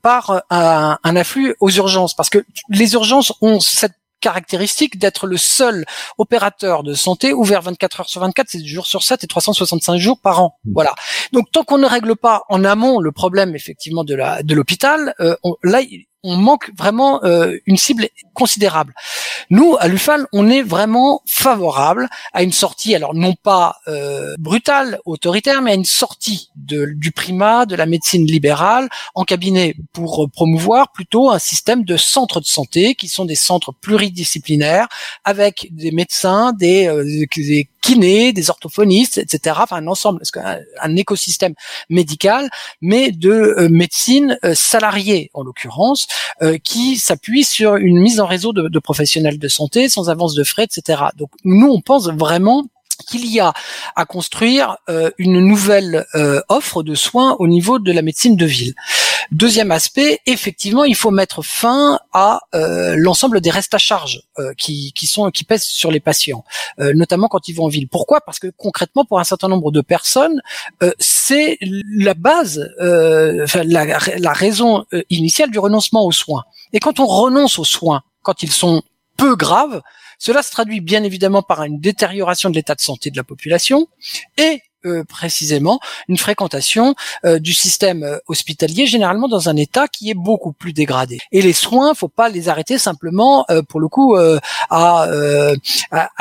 par un afflux aux urgences, parce que les urgences ont cette caractéristique d'être le seul opérateur de santé ouvert 24 heures sur 24, 7 jours sur 7 et 365 jours par an. Voilà. Donc tant qu'on ne règle pas en amont le problème effectivement de l'hôpital, on manque vraiment une cible considérable. Nous, à l'UFAL, on est vraiment favorable à une sortie, alors non pas brutale, autoritaire, mais à une sortie du primat de la médecine libérale en cabinet, pour promouvoir plutôt un système de centres de santé qui sont des centres pluridisciplinaires avec des médecins, des kinés, des orthophonistes, etc. Enfin, un ensemble, un écosystème médical, mais de médecine salariée en l'occurrence, qui s'appuie sur une mise en réseau de professionnels de santé sans avance de frais, etc. Donc nous, on pense vraiment qu'il y a à construire une nouvelle offre de soins au niveau de la médecine de ville. Deuxième aspect, effectivement, il faut mettre fin à l'ensemble des restes à charge qui pèsent sur les patients, notamment quand ils vont en ville. Pourquoi ? Parce que concrètement, pour un certain nombre de personnes, c'est la base, la raison initiale du renoncement aux soins. Et quand on renonce aux soins, quand ils sont peu graves, cela se traduit bien évidemment par une détérioration de l'état de santé de la population et précisément une fréquentation du système hospitalier, généralement dans un état qui est beaucoup plus dégradé. Et les soins, faut pas les arrêter simplement pour le coup à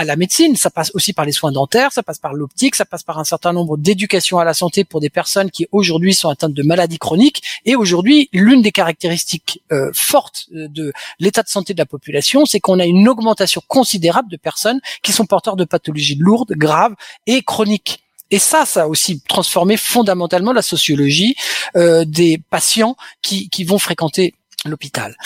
la médecine. Ça passe aussi par les soins dentaires, ça passe par l'optique, ça passe par un certain nombre d'éducations à la santé pour des personnes qui aujourd'hui sont atteintes de maladies chroniques. Et aujourd'hui, l'une des caractéristiques fortes de l'état de santé de la population, c'est qu'on a une augmentation considérable de personnes qui sont porteurs de pathologies lourdes, graves et chroniques. Et ça, ça a aussi transformé fondamentalement la sociologie des patients qui vont fréquenter l'hôpital.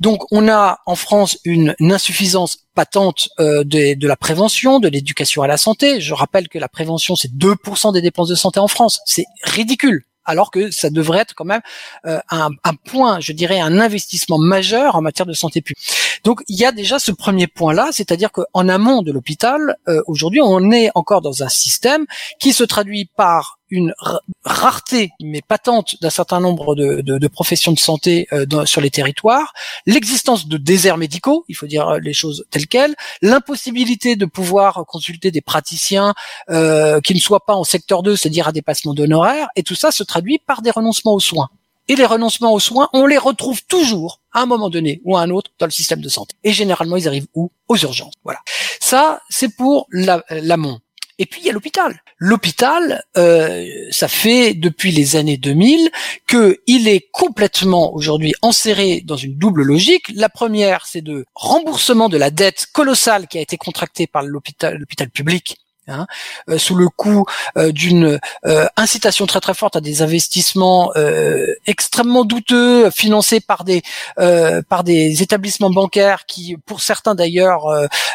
Donc, on a en France une insuffisance patente de la prévention, de l'éducation à la santé. Je rappelle que la prévention, c'est 2% des dépenses de santé en France. C'est ridicule. Alors que ça devrait être quand même un point, je dirais, un investissement majeur en matière de santé publique. Donc il y a déjà ce premier point-là, c'est-à-dire qu'en amont de l'hôpital, aujourd'hui, on est encore dans un système qui se traduit par une rareté, mais patente, d'un certain nombre de professions de santé sur les territoires, l'existence de déserts médicaux, il faut dire les choses telles quelles, l'impossibilité de pouvoir consulter des praticiens qui ne soient pas en secteur 2, c'est-à-dire à dépassement d'honoraires, et tout ça se traduit par des renoncements aux soins. Et les renoncements aux soins, on les retrouve toujours, à un moment donné ou à un autre, dans le système de santé. Et généralement, ils arrivent où ? Aux urgences. Voilà. Ça, c'est pour l'amont. Et puis il y a l'hôpital. L'hôpital, ça fait depuis les années 2000 qu'il est complètement aujourd'hui enserré dans une double logique. La première, c'est de remboursement de la dette colossale qui a été contractée par l'hôpital public, sous le coup d'une incitation très très forte à des investissements extrêmement douteux, financés par des établissements bancaires qui, pour certains d'ailleurs,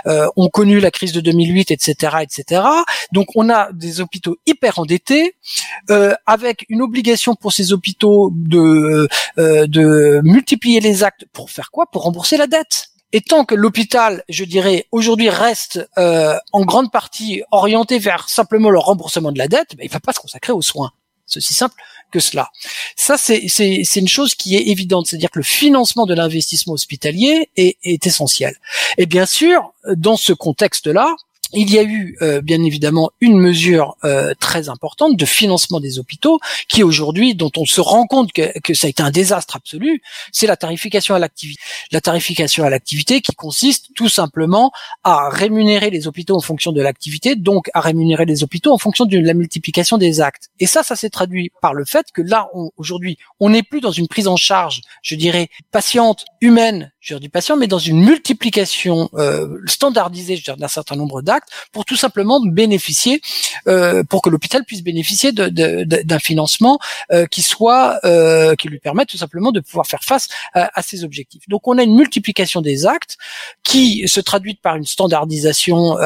ont connu la crise de 2008, etc., etc. Donc on a des hôpitaux hyper endettés, avec une obligation pour ces hôpitaux de multiplier les actes pour faire quoi ? Pour rembourser la dette. Et tant que l'hôpital, je dirais, aujourd'hui reste en grande partie orienté vers simplement le remboursement de la dette, ben, il ne va pas se consacrer aux soins. C'est aussi simple que cela. Ça, c'est une chose qui est évidente, c'est-à-dire que le financement de l'investissement hospitalier est essentiel. Et bien sûr, dans ce contexte-là, il y a eu bien évidemment une mesure très importante de financement des hôpitaux qui aujourd'hui, dont on se rend compte que ça a été un désastre absolu, c'est la tarification à l'activité. La tarification à l'activité qui consiste tout simplement à rémunérer les hôpitaux en fonction de l'activité, donc à rémunérer les hôpitaux en fonction de la multiplication des actes. Et ça s'est traduit par le fait que là, aujourd'hui, on n'est plus dans une prise en charge, je dirais, patiente, humaine, je dirais du patient, mais dans une multiplication standardisée, je dirais, d'un certain nombre d'actes, pour tout simplement bénéficier, pour que l'hôpital puisse bénéficier d'un financement qui lui permette tout simplement de pouvoir faire face à ses objectifs. Donc on a une multiplication des actes qui se traduit par une standardisation,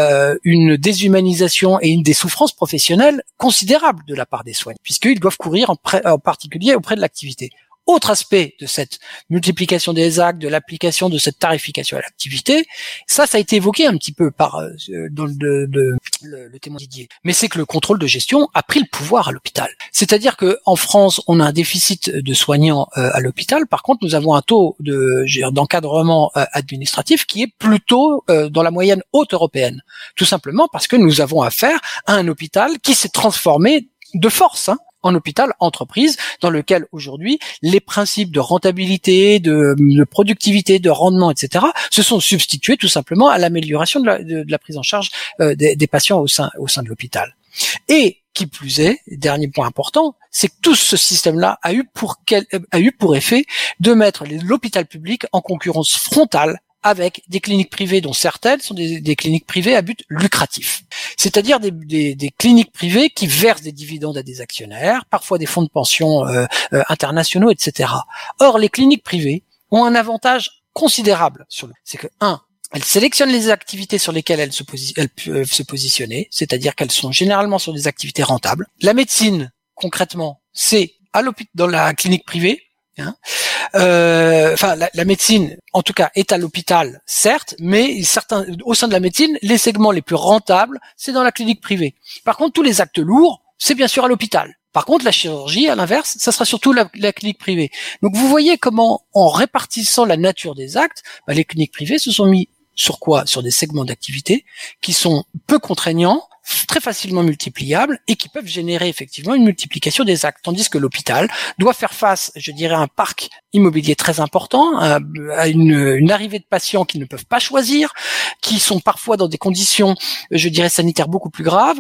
une déshumanisation et des souffrances professionnelles considérables de la part des soignants, puisqu'ils doivent courir en particulier auprès de l'activité. Autre aspect de cette multiplication des actes, de l'application de cette tarification à l'activité, ça a été évoqué un petit peu par le témoin Didier. Mais c'est que le contrôle de gestion a pris le pouvoir à l'hôpital. C'est-à-dire que en France, on a un déficit de soignants à l'hôpital. Par contre, nous avons un taux d'encadrement administratif qui est plutôt dans la moyenne haute européenne. Tout simplement parce que nous avons affaire à un hôpital qui s'est transformé de force, en hôpital entreprise, dans lequel aujourd'hui les principes de rentabilité, de productivité, de rendement, etc. se sont substitués tout simplement à l'amélioration de la prise en charge des patients au sein de l'hôpital. Et qui plus est, dernier point important, c'est que tout ce système-là a eu pour effet de mettre l'hôpital public en concurrence frontale avec des cliniques privées, dont certaines sont des cliniques privées à but lucratif. C'est-à-dire des cliniques privées qui versent des dividendes à des actionnaires, parfois des fonds de pension internationaux, etc. Or, les cliniques privées ont un avantage considérable sur le... C'est que, un, elles sélectionnent les activités sur lesquelles elles peuvent se positionner, c'est-à-dire qu'elles sont généralement sur des activités rentables. La médecine, concrètement, c'est dans la clinique privée, la médecine, en tout cas, est à l'hôpital, certes, mais au sein de la médecine, les segments les plus rentables, c'est dans la clinique privée. Par contre, tous les actes lourds, c'est bien sûr à l'hôpital. Par contre, la chirurgie, à l'inverse, ça sera surtout la clinique privée. Donc, vous voyez comment, en répartissant la nature des actes, les cliniques privées se sont mis sur des segments d'activité qui sont peu contraignants, très facilement multipliables et qui peuvent générer effectivement une multiplication des actes. Tandis que l'hôpital doit faire face, je dirais, à un parc immobilier très important, à une arrivée de patients qu'ils ne peuvent pas choisir, qui sont parfois dans des conditions, je dirais, sanitaires beaucoup plus graves,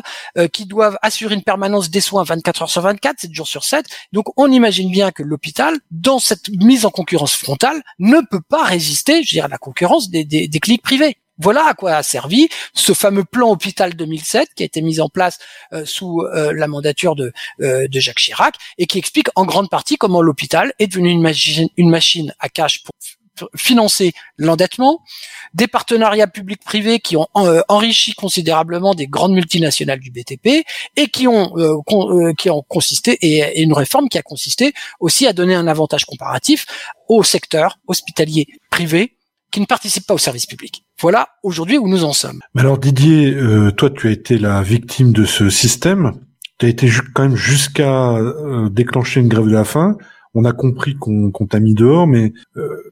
qui doivent assurer une permanence des soins 24 heures sur 24, 7 jours sur 7. Donc on imagine bien que l'hôpital, dans cette mise en concurrence frontale, ne peut pas résister, je dirais, à la concurrence des cliniques privées. Voilà à quoi a servi ce fameux plan hôpital 2007 qui a été mis en place sous la mandature de Jacques Chirac et qui explique en grande partie comment l'hôpital est devenu une machine à cash pour financer l'endettement, des partenariats publics-privés qui ont enrichi considérablement des grandes multinationales du BTP et qui ont consisté, et une réforme qui a consisté aussi à donner un avantage comparatif au secteur hospitalier privé qui ne participent pas au service public. Voilà aujourd'hui où nous en sommes. Mais alors Didier, toi tu as été la victime de ce système, tu as été quand même jusqu'à déclencher une grève de la faim, on a compris qu'on t'a mis dehors, mais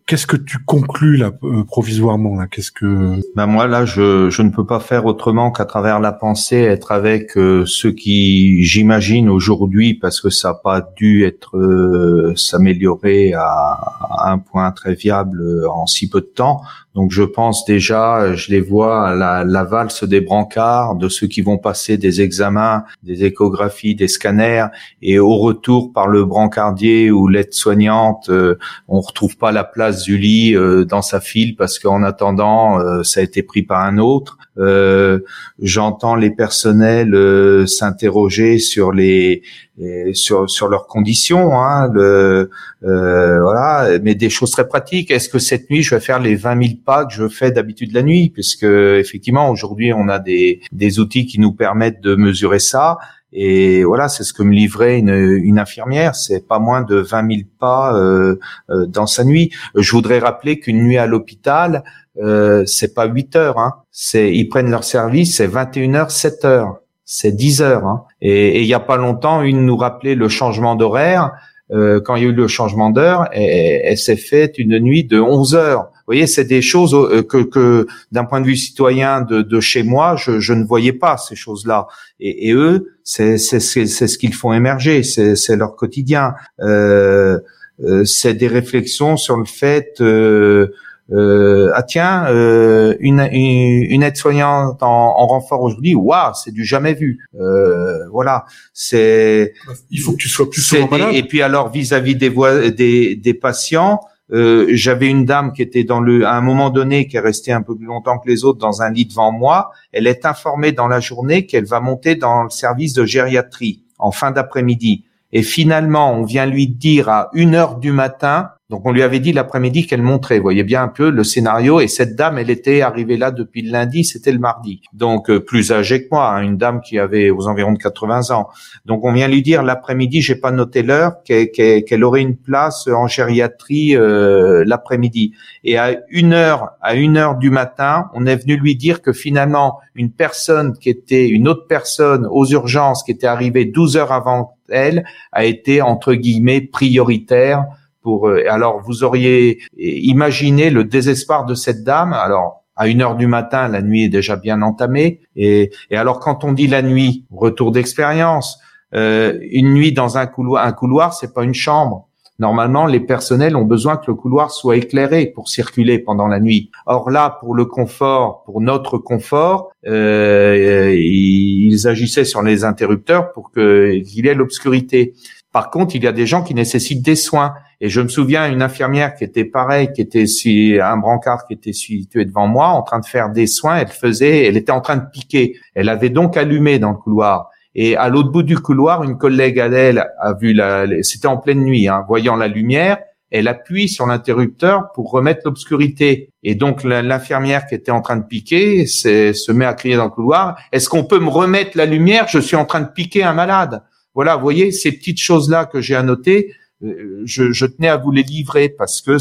qu'est-ce que tu conclus là provisoirement là? Qu'est-ce que... Ben moi là je ne peux pas faire autrement qu'à travers la pensée, être avec ceux qui j'imagine aujourd'hui, parce que ça n'a pas dû être s'améliorer à un point très viable en si peu de temps. Donc je pense déjà, je les vois, la valse des brancards, de ceux qui vont passer des examens, des échographies, des scanners, et au retour par le brancardier ou l'aide-soignante, on retrouve pas la place du lit dans sa file parce qu'en attendant, ça a été pris par un autre. J'entends les personnels s'interroger sur sur leurs conditions, hein, voilà, mais des choses très pratiques. Est-ce que cette nuit je vais faire les 20 000 pas que je fais d'habitude la nuit, puisque effectivement aujourd'hui on a des outils qui nous permettent de mesurer ça. Et voilà, c'est ce que me livrait une infirmière, c'est pas moins de 20 000 pas dans sa nuit. Je voudrais rappeler qu'une nuit à l'hôpital, c'est pas 8 heures, hein. Ils prennent leur service, c'est 21 heures, 7 heures, c'est 10 heures. Hein. Et il y a pas longtemps, une nous rappelait le changement d'horaire. Quand il y a eu le changement d'heure, elle s'est faite une nuit de 11 heures. Vous voyez, c'est des choses que d'un point de vue citoyen de chez moi, je ne voyais pas ces choses-là. Et eux, c'est ce qu'ils font émerger, c'est leur quotidien. C'est des réflexions sur le fait, une aide-soignante en renfort aujourd'hui, waouh, c'est du jamais vu. Voilà, c'est. Il faut que tu sois plus souvent malade. Et puis alors vis-à-vis des patients. J'avais une dame qui était à un moment donné, qui est restée un peu plus longtemps que les autres dans un lit devant moi. Elle est informée dans la journée qu'elle va monter dans le service de gériatrie en fin d'après-midi. Et finalement, on vient lui dire à 1h du matin, donc on lui avait dit l'après-midi qu'elle monterait. Vous voyez bien un peu le scénario. Et cette dame, elle était arrivée là depuis le lundi, c'était le mardi. Donc plus âgée que moi, hein, une dame qui avait aux environs de 80 ans. Donc on vient lui dire l'après-midi, j'ai pas noté l'heure, qu'elle aurait une place en gériatrie l'après-midi. Et à une heure du matin, on est venu lui dire que finalement, une autre personne aux urgences qui était arrivée 12 heures avant elle, a été entre guillemets prioritaire pour. Alors vous auriez imaginé le désespoir de cette dame. Alors à 1h du matin, la nuit est déjà bien entamée. Et alors quand on dit la nuit, retour d'expérience, une nuit dans un couloir, c'est pas une chambre. Normalement, les personnels ont besoin que le couloir soit éclairé pour circuler pendant la nuit. Or là, pour notre confort, ils agissaient sur les interrupteurs pour qu'il y ait l'obscurité. Par contre, il y a des gens qui nécessitent des soins. Et je me souviens, une infirmière qui était pareille, qui était sur un brancard qui était situé devant moi, en train de faire des soins, elle était en train de piquer. Elle avait donc allumé dans le couloir. Et à l'autre bout du couloir, une collègue à elle a vu c'était en pleine nuit, hein, voyant la lumière, elle appuie sur l'interrupteur pour remettre l'obscurité. Et donc l'infirmière qui était en train de piquer se met à crier dans le couloir, « Est-ce qu'on peut me remettre la lumière? Je suis en train de piquer un malade !» Voilà, vous voyez, ces petites choses-là que j'ai à noter, je tenais à vous les livrer parce que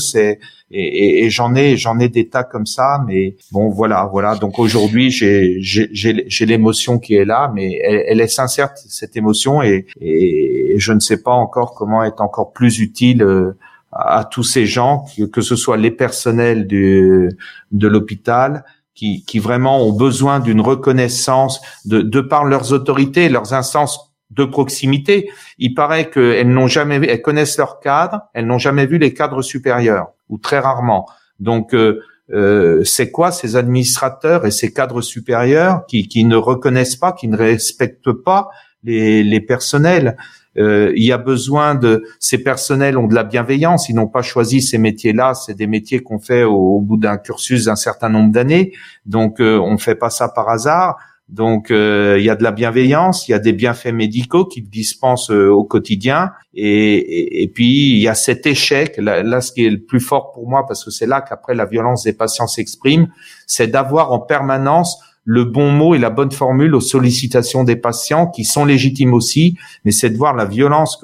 et j'en ai des tas comme ça, mais bon voilà. Donc aujourd'hui j'ai l'émotion qui est là, mais elle est sincère cette émotion, et je ne sais pas encore comment être encore plus utile à tous ces gens, que ce soit les personnels de l'hôpital, qui vraiment ont besoin d'une reconnaissance de par leurs autorités, leurs instances de proximité. Il paraît qu'elles n'ont jamais, elles connaissent leurs cadres, elles n'ont jamais vu les cadres supérieurs ou très rarement. Donc c'est quoi ces administrateurs et ces cadres supérieurs qui ne reconnaissent pas, qui ne respectent pas les personnels? Il y a besoin de ces personnels ont de la bienveillance, ils n'ont pas choisi ces métiers-là, c'est des métiers qu'on fait au bout d'un cursus d'un certain nombre d'années, donc on ne fait pas ça par hasard. Donc il y a de la bienveillance, il y a des bienfaits médicaux qu'ils dispensent au quotidien, et puis il y a cet échec. Là, ce qui est le plus fort pour moi, parce que c'est là qu'après la violence des patients s'exprime, c'est d'avoir en permanence le bon mot et la bonne formule aux sollicitations des patients qui sont légitimes aussi, mais c'est de voir la violence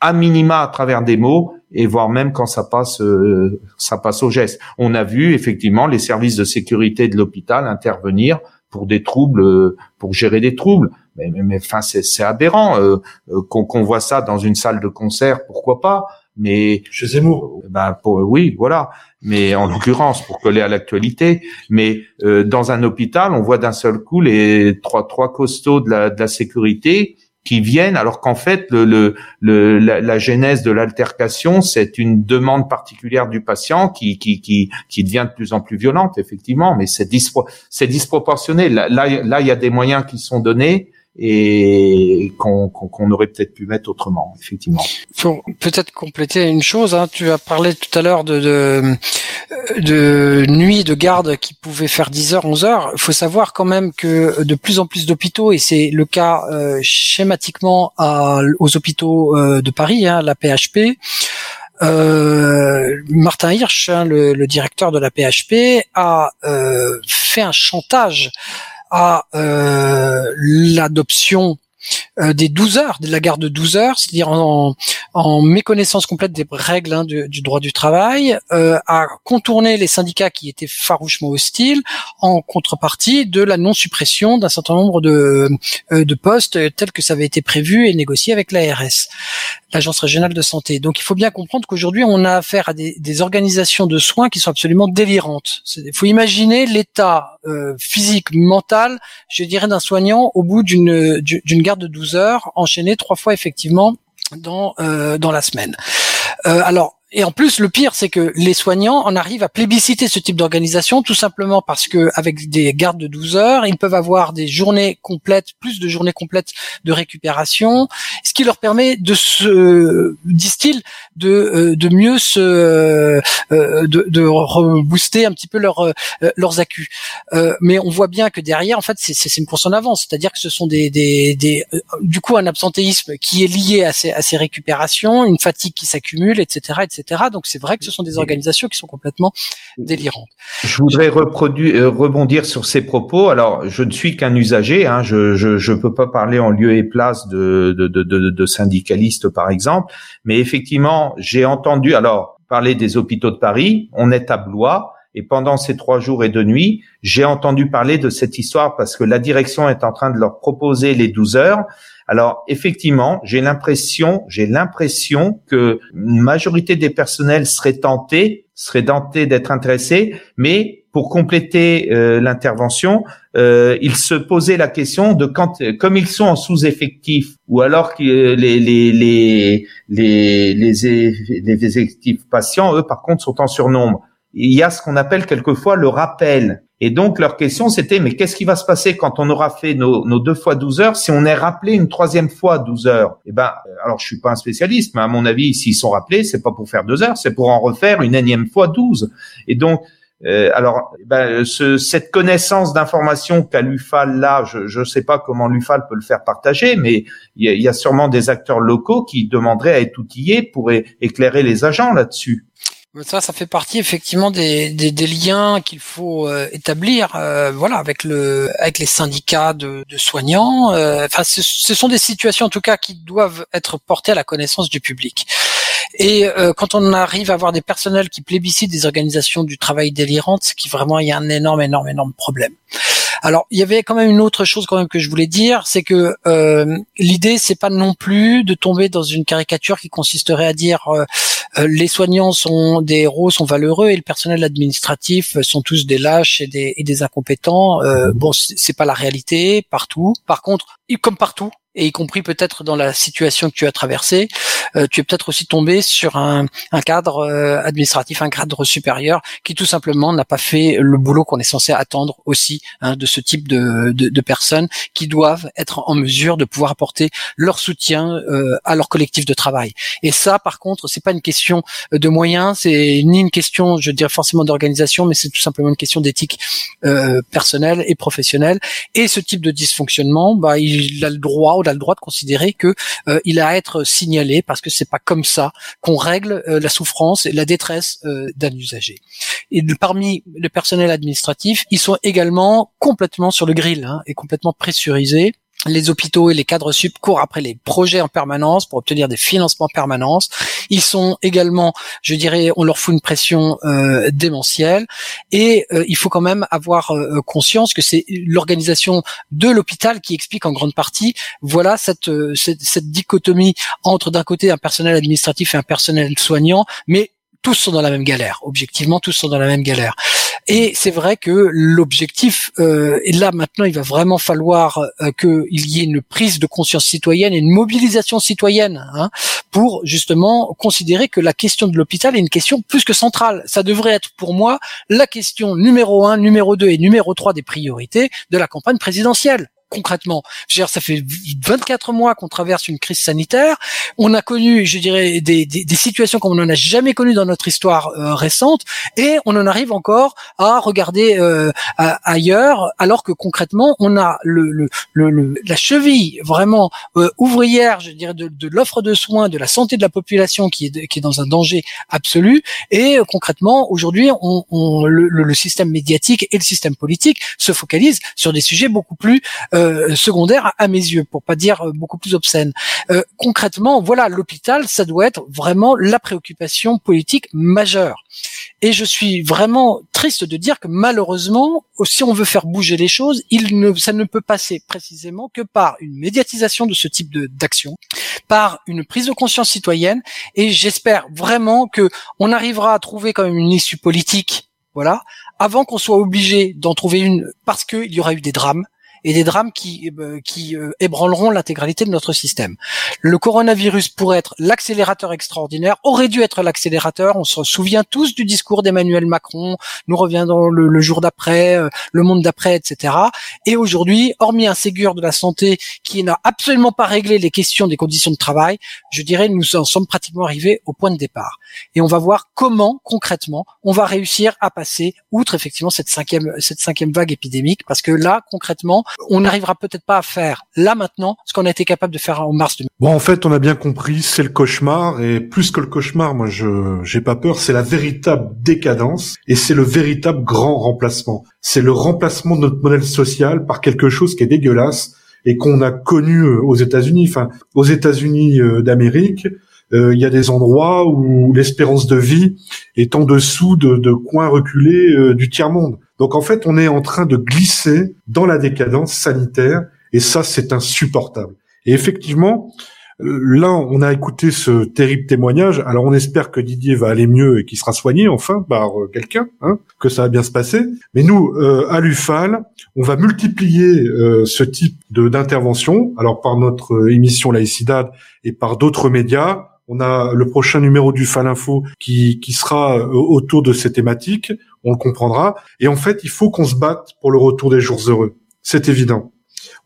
à minima à travers des mots, et voire même quand ça passe au geste. On a vu effectivement les services de sécurité de l'hôpital intervenir pour gérer des troubles. Mais enfin, c'est aberrant qu'on voit ça dans une salle de concert, pourquoi pas. Mais chez Zemmour, oui, voilà. Mais en l'occurrence, pour coller à l'actualité, mais dans un hôpital, on voit d'un seul coup les trois costauds de la sécurité qui viennent, alors qu'en fait, la genèse de l'altercation, c'est une demande particulière du patient qui devient de plus en plus violente, effectivement. Mais c'est disproportionné. Là, il y a des moyens qui sont donnés et qu'on aurait peut-être pu mettre autrement, effectivement. Faut peut-être compléter une chose, hein. Tu as parlé tout à l'heure de nuits de garde qui pouvaient faire 10 heures, 11 heures. Il faut savoir quand même que de plus en plus d'hôpitaux, et c'est le cas schématiquement aux hôpitaux de Paris, hein, la PHP, Martin Hirsch, hein, le directeur de la PHP, a fait un chantage à l'adoption des 12 heures, de la garde de 12 heures, c'est-à-dire en méconnaissance complète des règles, hein, du droit du travail, à contourner les syndicats qui étaient farouchement hostiles, en contrepartie de la non-suppression d'un certain nombre de postes tels que ça avait été prévu et négocié avec l'ARS, l'Agence régionale de santé. Donc il faut bien comprendre qu'aujourd'hui on a affaire à des organisations de soins qui sont absolument délirantes. Il faut imaginer l'état physique, mental, je dirais, d'un soignant au bout d'une garde de 12 heures enchaînée 3 fois effectivement dans la semaine. Et en plus, le pire, c'est que les soignants en arrivent à plébisciter ce type d'organisation, tout simplement parce que avec des gardes de 12 heures, ils peuvent avoir des journées complètes, plus de journées complètes de récupération, ce qui leur permet de se, disent-ils, de mieux se, de rebooster un petit peu leurs accus. Mais on voit bien que derrière, en fait, c'est une course en avance, c'est-à-dire que ce sont du coup, un absentéisme qui est lié à ces récupérations, une fatigue qui s'accumule, etc. Donc c'est vrai que ce sont des organisations qui sont complètement délirantes. Je voudrais rebondir sur ces propos. Alors je ne suis qu'un usager, hein. Je peux pas parler en lieu et place de syndicalistes par exemple, mais effectivement j'ai entendu parler des hôpitaux de Paris. On est à Blois et pendant ces 3 jours et 2 nuits, j'ai entendu parler de cette histoire parce que la direction est en train de leur proposer les 12 heures. Alors effectivement, j'ai l'impression que une majorité des personnels seraient tentés d'être intéressés, mais pour compléter l'intervention, ils se posaient la question de quand, comme ils sont en sous-effectif, ou alors que les effectifs patients, eux par contre, sont en surnombre. Il y a ce qu'on appelle quelquefois le rappel. Et donc, leur question, c'était, mais qu'est-ce qui va se passer quand on aura fait nos 2 fois 12 heures si on est rappelé une 3e fois 12 heures? Eh ben, alors, je suis pas un spécialiste, mais à mon avis, s'ils sont rappelés, c'est pas pour faire 2 heures, c'est pour en refaire une énième fois 12. Et donc, cette connaissance d'information qu'a l'UFAL là, je sais pas comment l'UFAL peut le faire partager, mais il y a sûrement des acteurs locaux qui demanderaient à être outillés pour éclairer les agents là-dessus. Ça fait partie effectivement des liens qu'il faut établir, avec les syndicats de soignants. Enfin, ce sont des situations en tout cas qui doivent être portées à la connaissance du public. Et quand on arrive à avoir des personnels qui plébiscitent des organisations du travail délirantes, c'est qu'il vraiment il y a un énorme problème. Alors, il y avait quand même une autre chose quand même que je voulais dire, c'est que l'idée, c'est pas non plus de tomber dans une caricature qui consisterait à dire Les soignants sont des héros, sont valeureux, et le personnel administratif sont tous des lâches et des incompétents. Bon, c'est pas la réalité partout. Par contre, comme partout, et y compris peut-être dans la situation que tu as traversée, tu es peut-être aussi tombé sur un cadre administratif, un cadre supérieur qui tout simplement n'a pas fait le boulot qu'on est censé attendre aussi de ce type de personnes qui doivent être en mesure de pouvoir apporter leur soutien à leur collectif de travail. Et ça, par contre, c'est pas une question de moyens, c'est ni une question, je dirais forcément d'organisation, mais c'est tout simplement une question d'éthique personnelle et professionnelle. Et ce type de dysfonctionnement, bah, il a le droit de considérer que il a à être signalé, parce que c'est pas comme ça qu'on règle la souffrance et la détresse d'un usager. Et parmi le personnel administratif, ils sont également complètement sur le grill et complètement pressurisés. Les hôpitaux et les cadres sup courent après les projets en permanence pour obtenir des financements en permanence. Ils sont également, je dirais, on leur fout une pression démentielle. Et il faut quand même avoir conscience que c'est l'organisation de l'hôpital qui explique en grande partie, voilà, cette dichotomie entre d'un côté un personnel administratif et un personnel soignant, mais tous sont dans la même galère. Objectivement, tous sont dans la même galère. Et c'est vrai que l'objectif, et là maintenant il va vraiment falloir qu'il y ait une prise de conscience citoyenne et une mobilisation citoyenne pour justement considérer que la question de l'hôpital est une question plus que centrale. Ça devrait être pour moi la question numéro 1, numéro 2 et numéro 3 des priorités de la campagne présidentielle. Concrètement, ça fait 24 mois qu'on traverse une crise sanitaire. On a connu, je dirais, des situations qu'on n'en a jamais connues dans notre histoire récente, et on en arrive encore à regarder ailleurs, alors que concrètement, on a la cheville vraiment ouvrière, je dirais, de l'offre de soins, de la santé de la population qui est dans un danger absolu. Et concrètement, aujourd'hui, le système médiatique et le système politique se focalisent sur des sujets beaucoup plus secondaire à mes yeux, pour pas dire beaucoup plus obscène. Concrètement, voilà, l'hôpital, ça doit être vraiment la préoccupation politique majeure. Et je suis vraiment triste de dire que malheureusement, si on veut faire bouger les choses, ça ne peut passer précisément que par une médiatisation de ce type d'action, par une prise de conscience citoyenne, et j'espère vraiment que on arrivera à trouver quand même une issue politique, voilà, avant qu'on soit obligé d'en trouver une, parce qu'il y aura eu des drames, et des drames qui ébranleront l'intégralité de notre système. Le coronavirus pourrait être l'accélérateur extraordinaire, aurait dû être l'accélérateur. On se souvient tous du discours d'Emmanuel Macron, nous reviendrons le jour d'après, le monde d'après, etc. Et aujourd'hui, hormis un Ségur de la santé qui n'a absolument pas réglé les questions des conditions de travail, je dirais nous en sommes pratiquement arrivés au point de départ. Et on va voir comment, concrètement, on va réussir à passer outre effectivement cette cinquième vague épidémique, parce que là, concrètement, on n'arrivera peut-être pas à faire, là maintenant, ce qu'on a été capable de faire en mars 2000. Bon, en fait, on a bien compris, c'est le cauchemar, et plus que le cauchemar, moi, j'ai pas peur, c'est la véritable décadence, et c'est le véritable grand remplacement. C'est le remplacement de notre modèle social par quelque chose qui est dégueulasse, et qu'on a connu aux États-Unis, aux États-Unis d'Amérique. Il y a des endroits où l'espérance de vie est en dessous de coins reculés du tiers-monde. Donc en fait, on est en train de glisser dans la décadence sanitaire, et ça, c'est insupportable. Et effectivement, là, on a écouté ce terrible témoignage. Alors on espère que Didier va aller mieux et qu'il sera soigné enfin par quelqu'un, que ça va bien se passer. Mais nous, à l'UFAL, on va multiplier ce type d'intervention, alors par notre émission Laïcidad et par d'autres médias. On a le prochain numéro du FAL Info qui sera autour de ces thématiques, on le comprendra. Et en fait, il faut qu'on se batte pour le retour des jours heureux, c'est évident.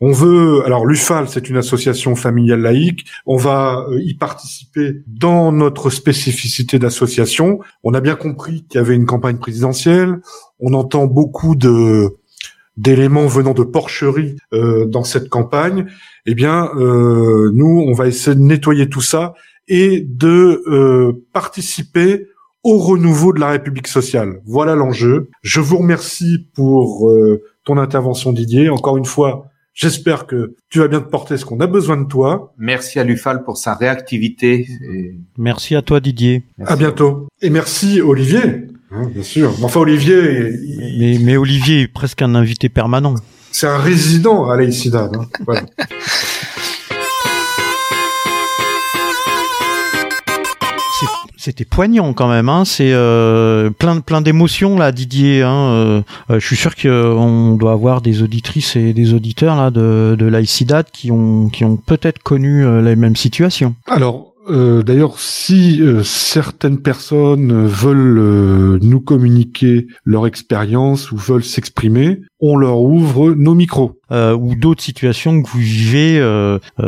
Alors l'UFAL, c'est une association familiale laïque, on va y participer dans notre spécificité d'association. On a bien compris qu'il y avait une campagne présidentielle, on entend beaucoup d'éléments venant de porcheries dans cette campagne. Eh bien, nous, on va essayer de nettoyer tout ça et de participer au renouveau de la République sociale. Voilà l'enjeu. Je vous remercie pour ton intervention, Didier. Encore une fois, j'espère que tu vas bien te porter ce qu'on a besoin de toi. Merci à l'UFAL pour sa réactivité. Merci à toi, Didier. Merci. À bientôt. Et merci, Olivier. Bien sûr. Enfin, Olivier... Mais Olivier est presque un invité permanent. C'est un résident à l'Aïcidad. Voilà. C'était poignant quand même, hein. C'est plein d'émotions là, Didier. Hein. Je suis sûr qu'on doit avoir des auditrices et des auditeurs là de l'AICIDAD qui ont peut-être connu la même situation. Alors d'ailleurs, si certaines personnes veulent nous communiquer leur expérience ou veulent s'exprimer, on leur ouvre nos micros. Ou d'autres situations que vous vivez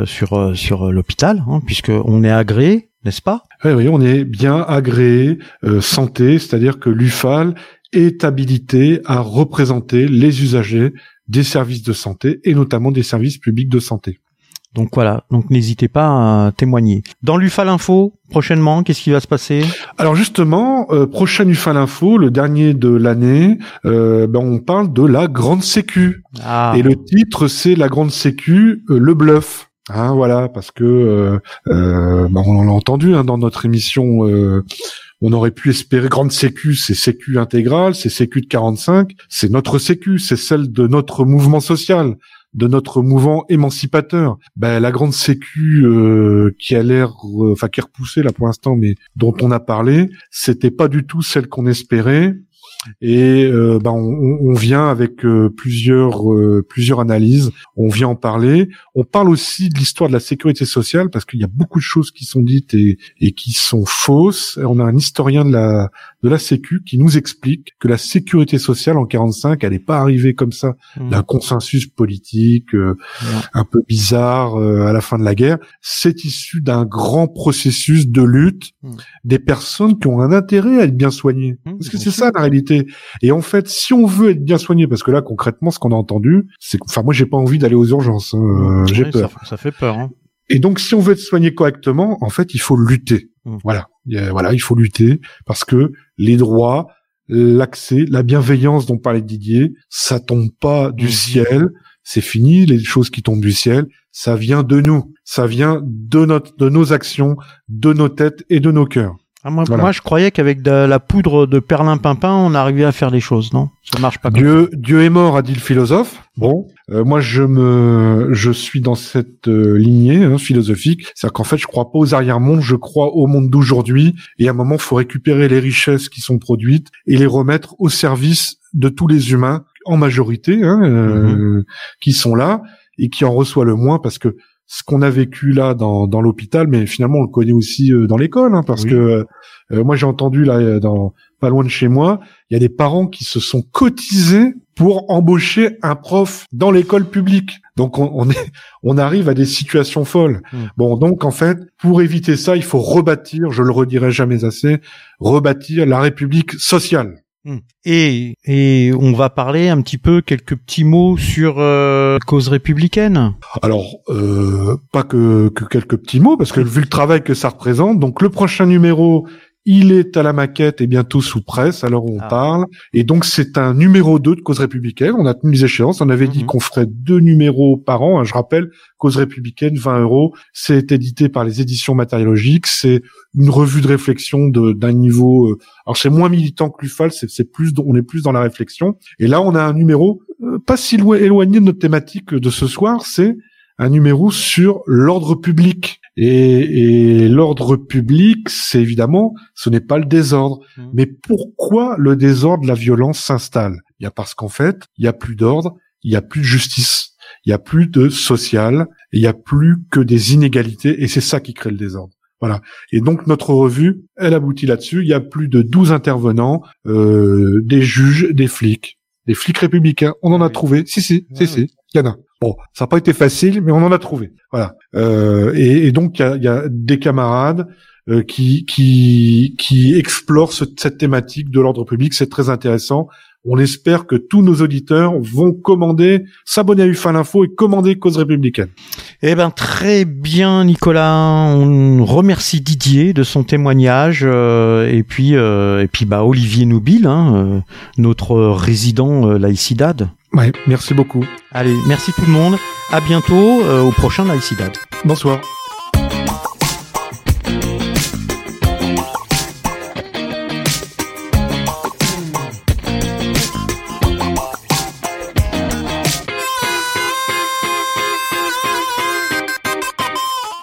sur l'hôpital, hein, puisque on est agréé. N'est-ce pas? Oui, on est bien agréé santé, c'est-à-dire que l'UFAL est habilité à représenter les usagers des services de santé et notamment des services publics de santé. Donc voilà, donc n'hésitez pas à témoigner. Dans l'UFAL Info, prochainement, qu'est-ce qui va se passer? Alors justement, prochaine UFAL Info, le dernier de l'année, on parle de la Grande Sécu. Ah. Et le titre, c'est La Grande Sécu, le bluff. Hein, voilà, parce que on l'a entendu dans notre émission, on aurait pu espérer Grande Sécu, c'est Sécu intégrale, c'est Sécu de 45, c'est notre Sécu, c'est celle de notre mouvement social, de notre mouvement émancipateur. La Grande Sécu qui a l'air, qui est repoussée là pour l'instant, mais dont on a parlé, c'était pas du tout celle qu'on espérait. Et on vient avec plusieurs analyses, on vient en parler. On parle aussi de l'histoire de la sécurité sociale parce qu'il y a beaucoup de choses qui sont dites et qui sont fausses. On a un historien de la Sécu qui nous explique que la sécurité sociale en 45, elle n'est pas arrivée comme ça, d'un consensus politique un peu bizarre à la fin de la guerre. C'est issu d'un grand processus de lutte des personnes qui ont un intérêt à être bien soignées. Parce que c'est ça la réalité. Et en fait, si on veut être bien soigné, parce que là concrètement, ce qu'on a entendu, c'est que, moi, j'ai pas envie d'aller aux urgences, j'ai peur. Ça fait peur. Hein. Et donc, si on veut être soigné correctement, en fait, il faut lutter. Voilà, il faut lutter parce que les droits, l'accès, la bienveillance dont parlait Didier, ça tombe pas du ciel. C'est fini, les choses qui tombent du ciel, ça vient de nous, ça vient de nos actions, de nos têtes et de nos cœurs. Ah, moi, je croyais qu'avec de la poudre de perlimpinpin, on arrivait à faire des choses, non? Ça marche pas. Dieu est mort, a dit le philosophe. Bon, moi, je suis dans cette lignée philosophique. C'est-à-dire qu'en fait, je crois pas aux arrière-mondes, je crois au monde d'aujourd'hui. Et à un moment, faut récupérer les richesses qui sont produites et les remettre au service de tous les humains, en majorité, qui sont là et qui en reçoivent le moins, parce que ce qu'on a vécu là dans l'hôpital, mais finalement on le connaît aussi dans l'école, parce que moi j'ai entendu là pas loin de chez moi, il y a des parents qui se sont cotisés pour embaucher un prof dans l'école publique. Donc on arrive à des situations folles. Bon, donc en fait, pour éviter ça, il faut rebâtir, je le redirai jamais assez, rebâtir la République sociale. Et on va parler un petit peu, quelques petits mots sur Cause Républicaine. Alors, pas que quelques petits mots, parce que vu le travail que ça représente, donc le prochain numéro, il est à la maquette et bientôt sous presse, à l'heure où on parle. Et donc c'est un numéro 2 de Cause Républicaine, on a tenu les échéances, on avait dit qu'on ferait 2 numéros par an, je rappelle, Cause Républicaine, 20 €, c'est édité par les éditions Matériologiques, c'est une revue de réflexion d'un niveau... alors c'est moins militant que l'UFAL, on est plus dans la réflexion. Et là on a un numéro pas si éloigné de notre thématique de ce soir, c'est un numéro sur l'ordre public. Et l'ordre public, c'est évidemment, ce n'est pas le désordre. Mais pourquoi le désordre, la violence s'installe? Il y a parce qu'en fait, il y a plus d'ordre, il y a plus de justice, il y a plus de social, il y a plus que des inégalités, et c'est ça qui crée le désordre. Voilà. Et donc notre revue, elle aboutit là-dessus. Il y a plus de 12 intervenants, des juges, des flics républicains. On en a trouvé. Si, il y en a. Bon, ça n'a pas été facile, mais on en a trouvé. Voilà. Et donc il y a des camarades qui explorent cette thématique de l'ordre public. C'est très intéressant. On espère que tous nos auditeurs vont s'abonner à UFAL Info et commander Cause Républicaine. Eh ben, très bien, Nicolas. On remercie Didier de son témoignage, et puis Olivier Nobile, notre résident laïcidad. Ouais, merci beaucoup. Allez, merci tout le monde. À bientôt au prochain laïcidad. Bonsoir.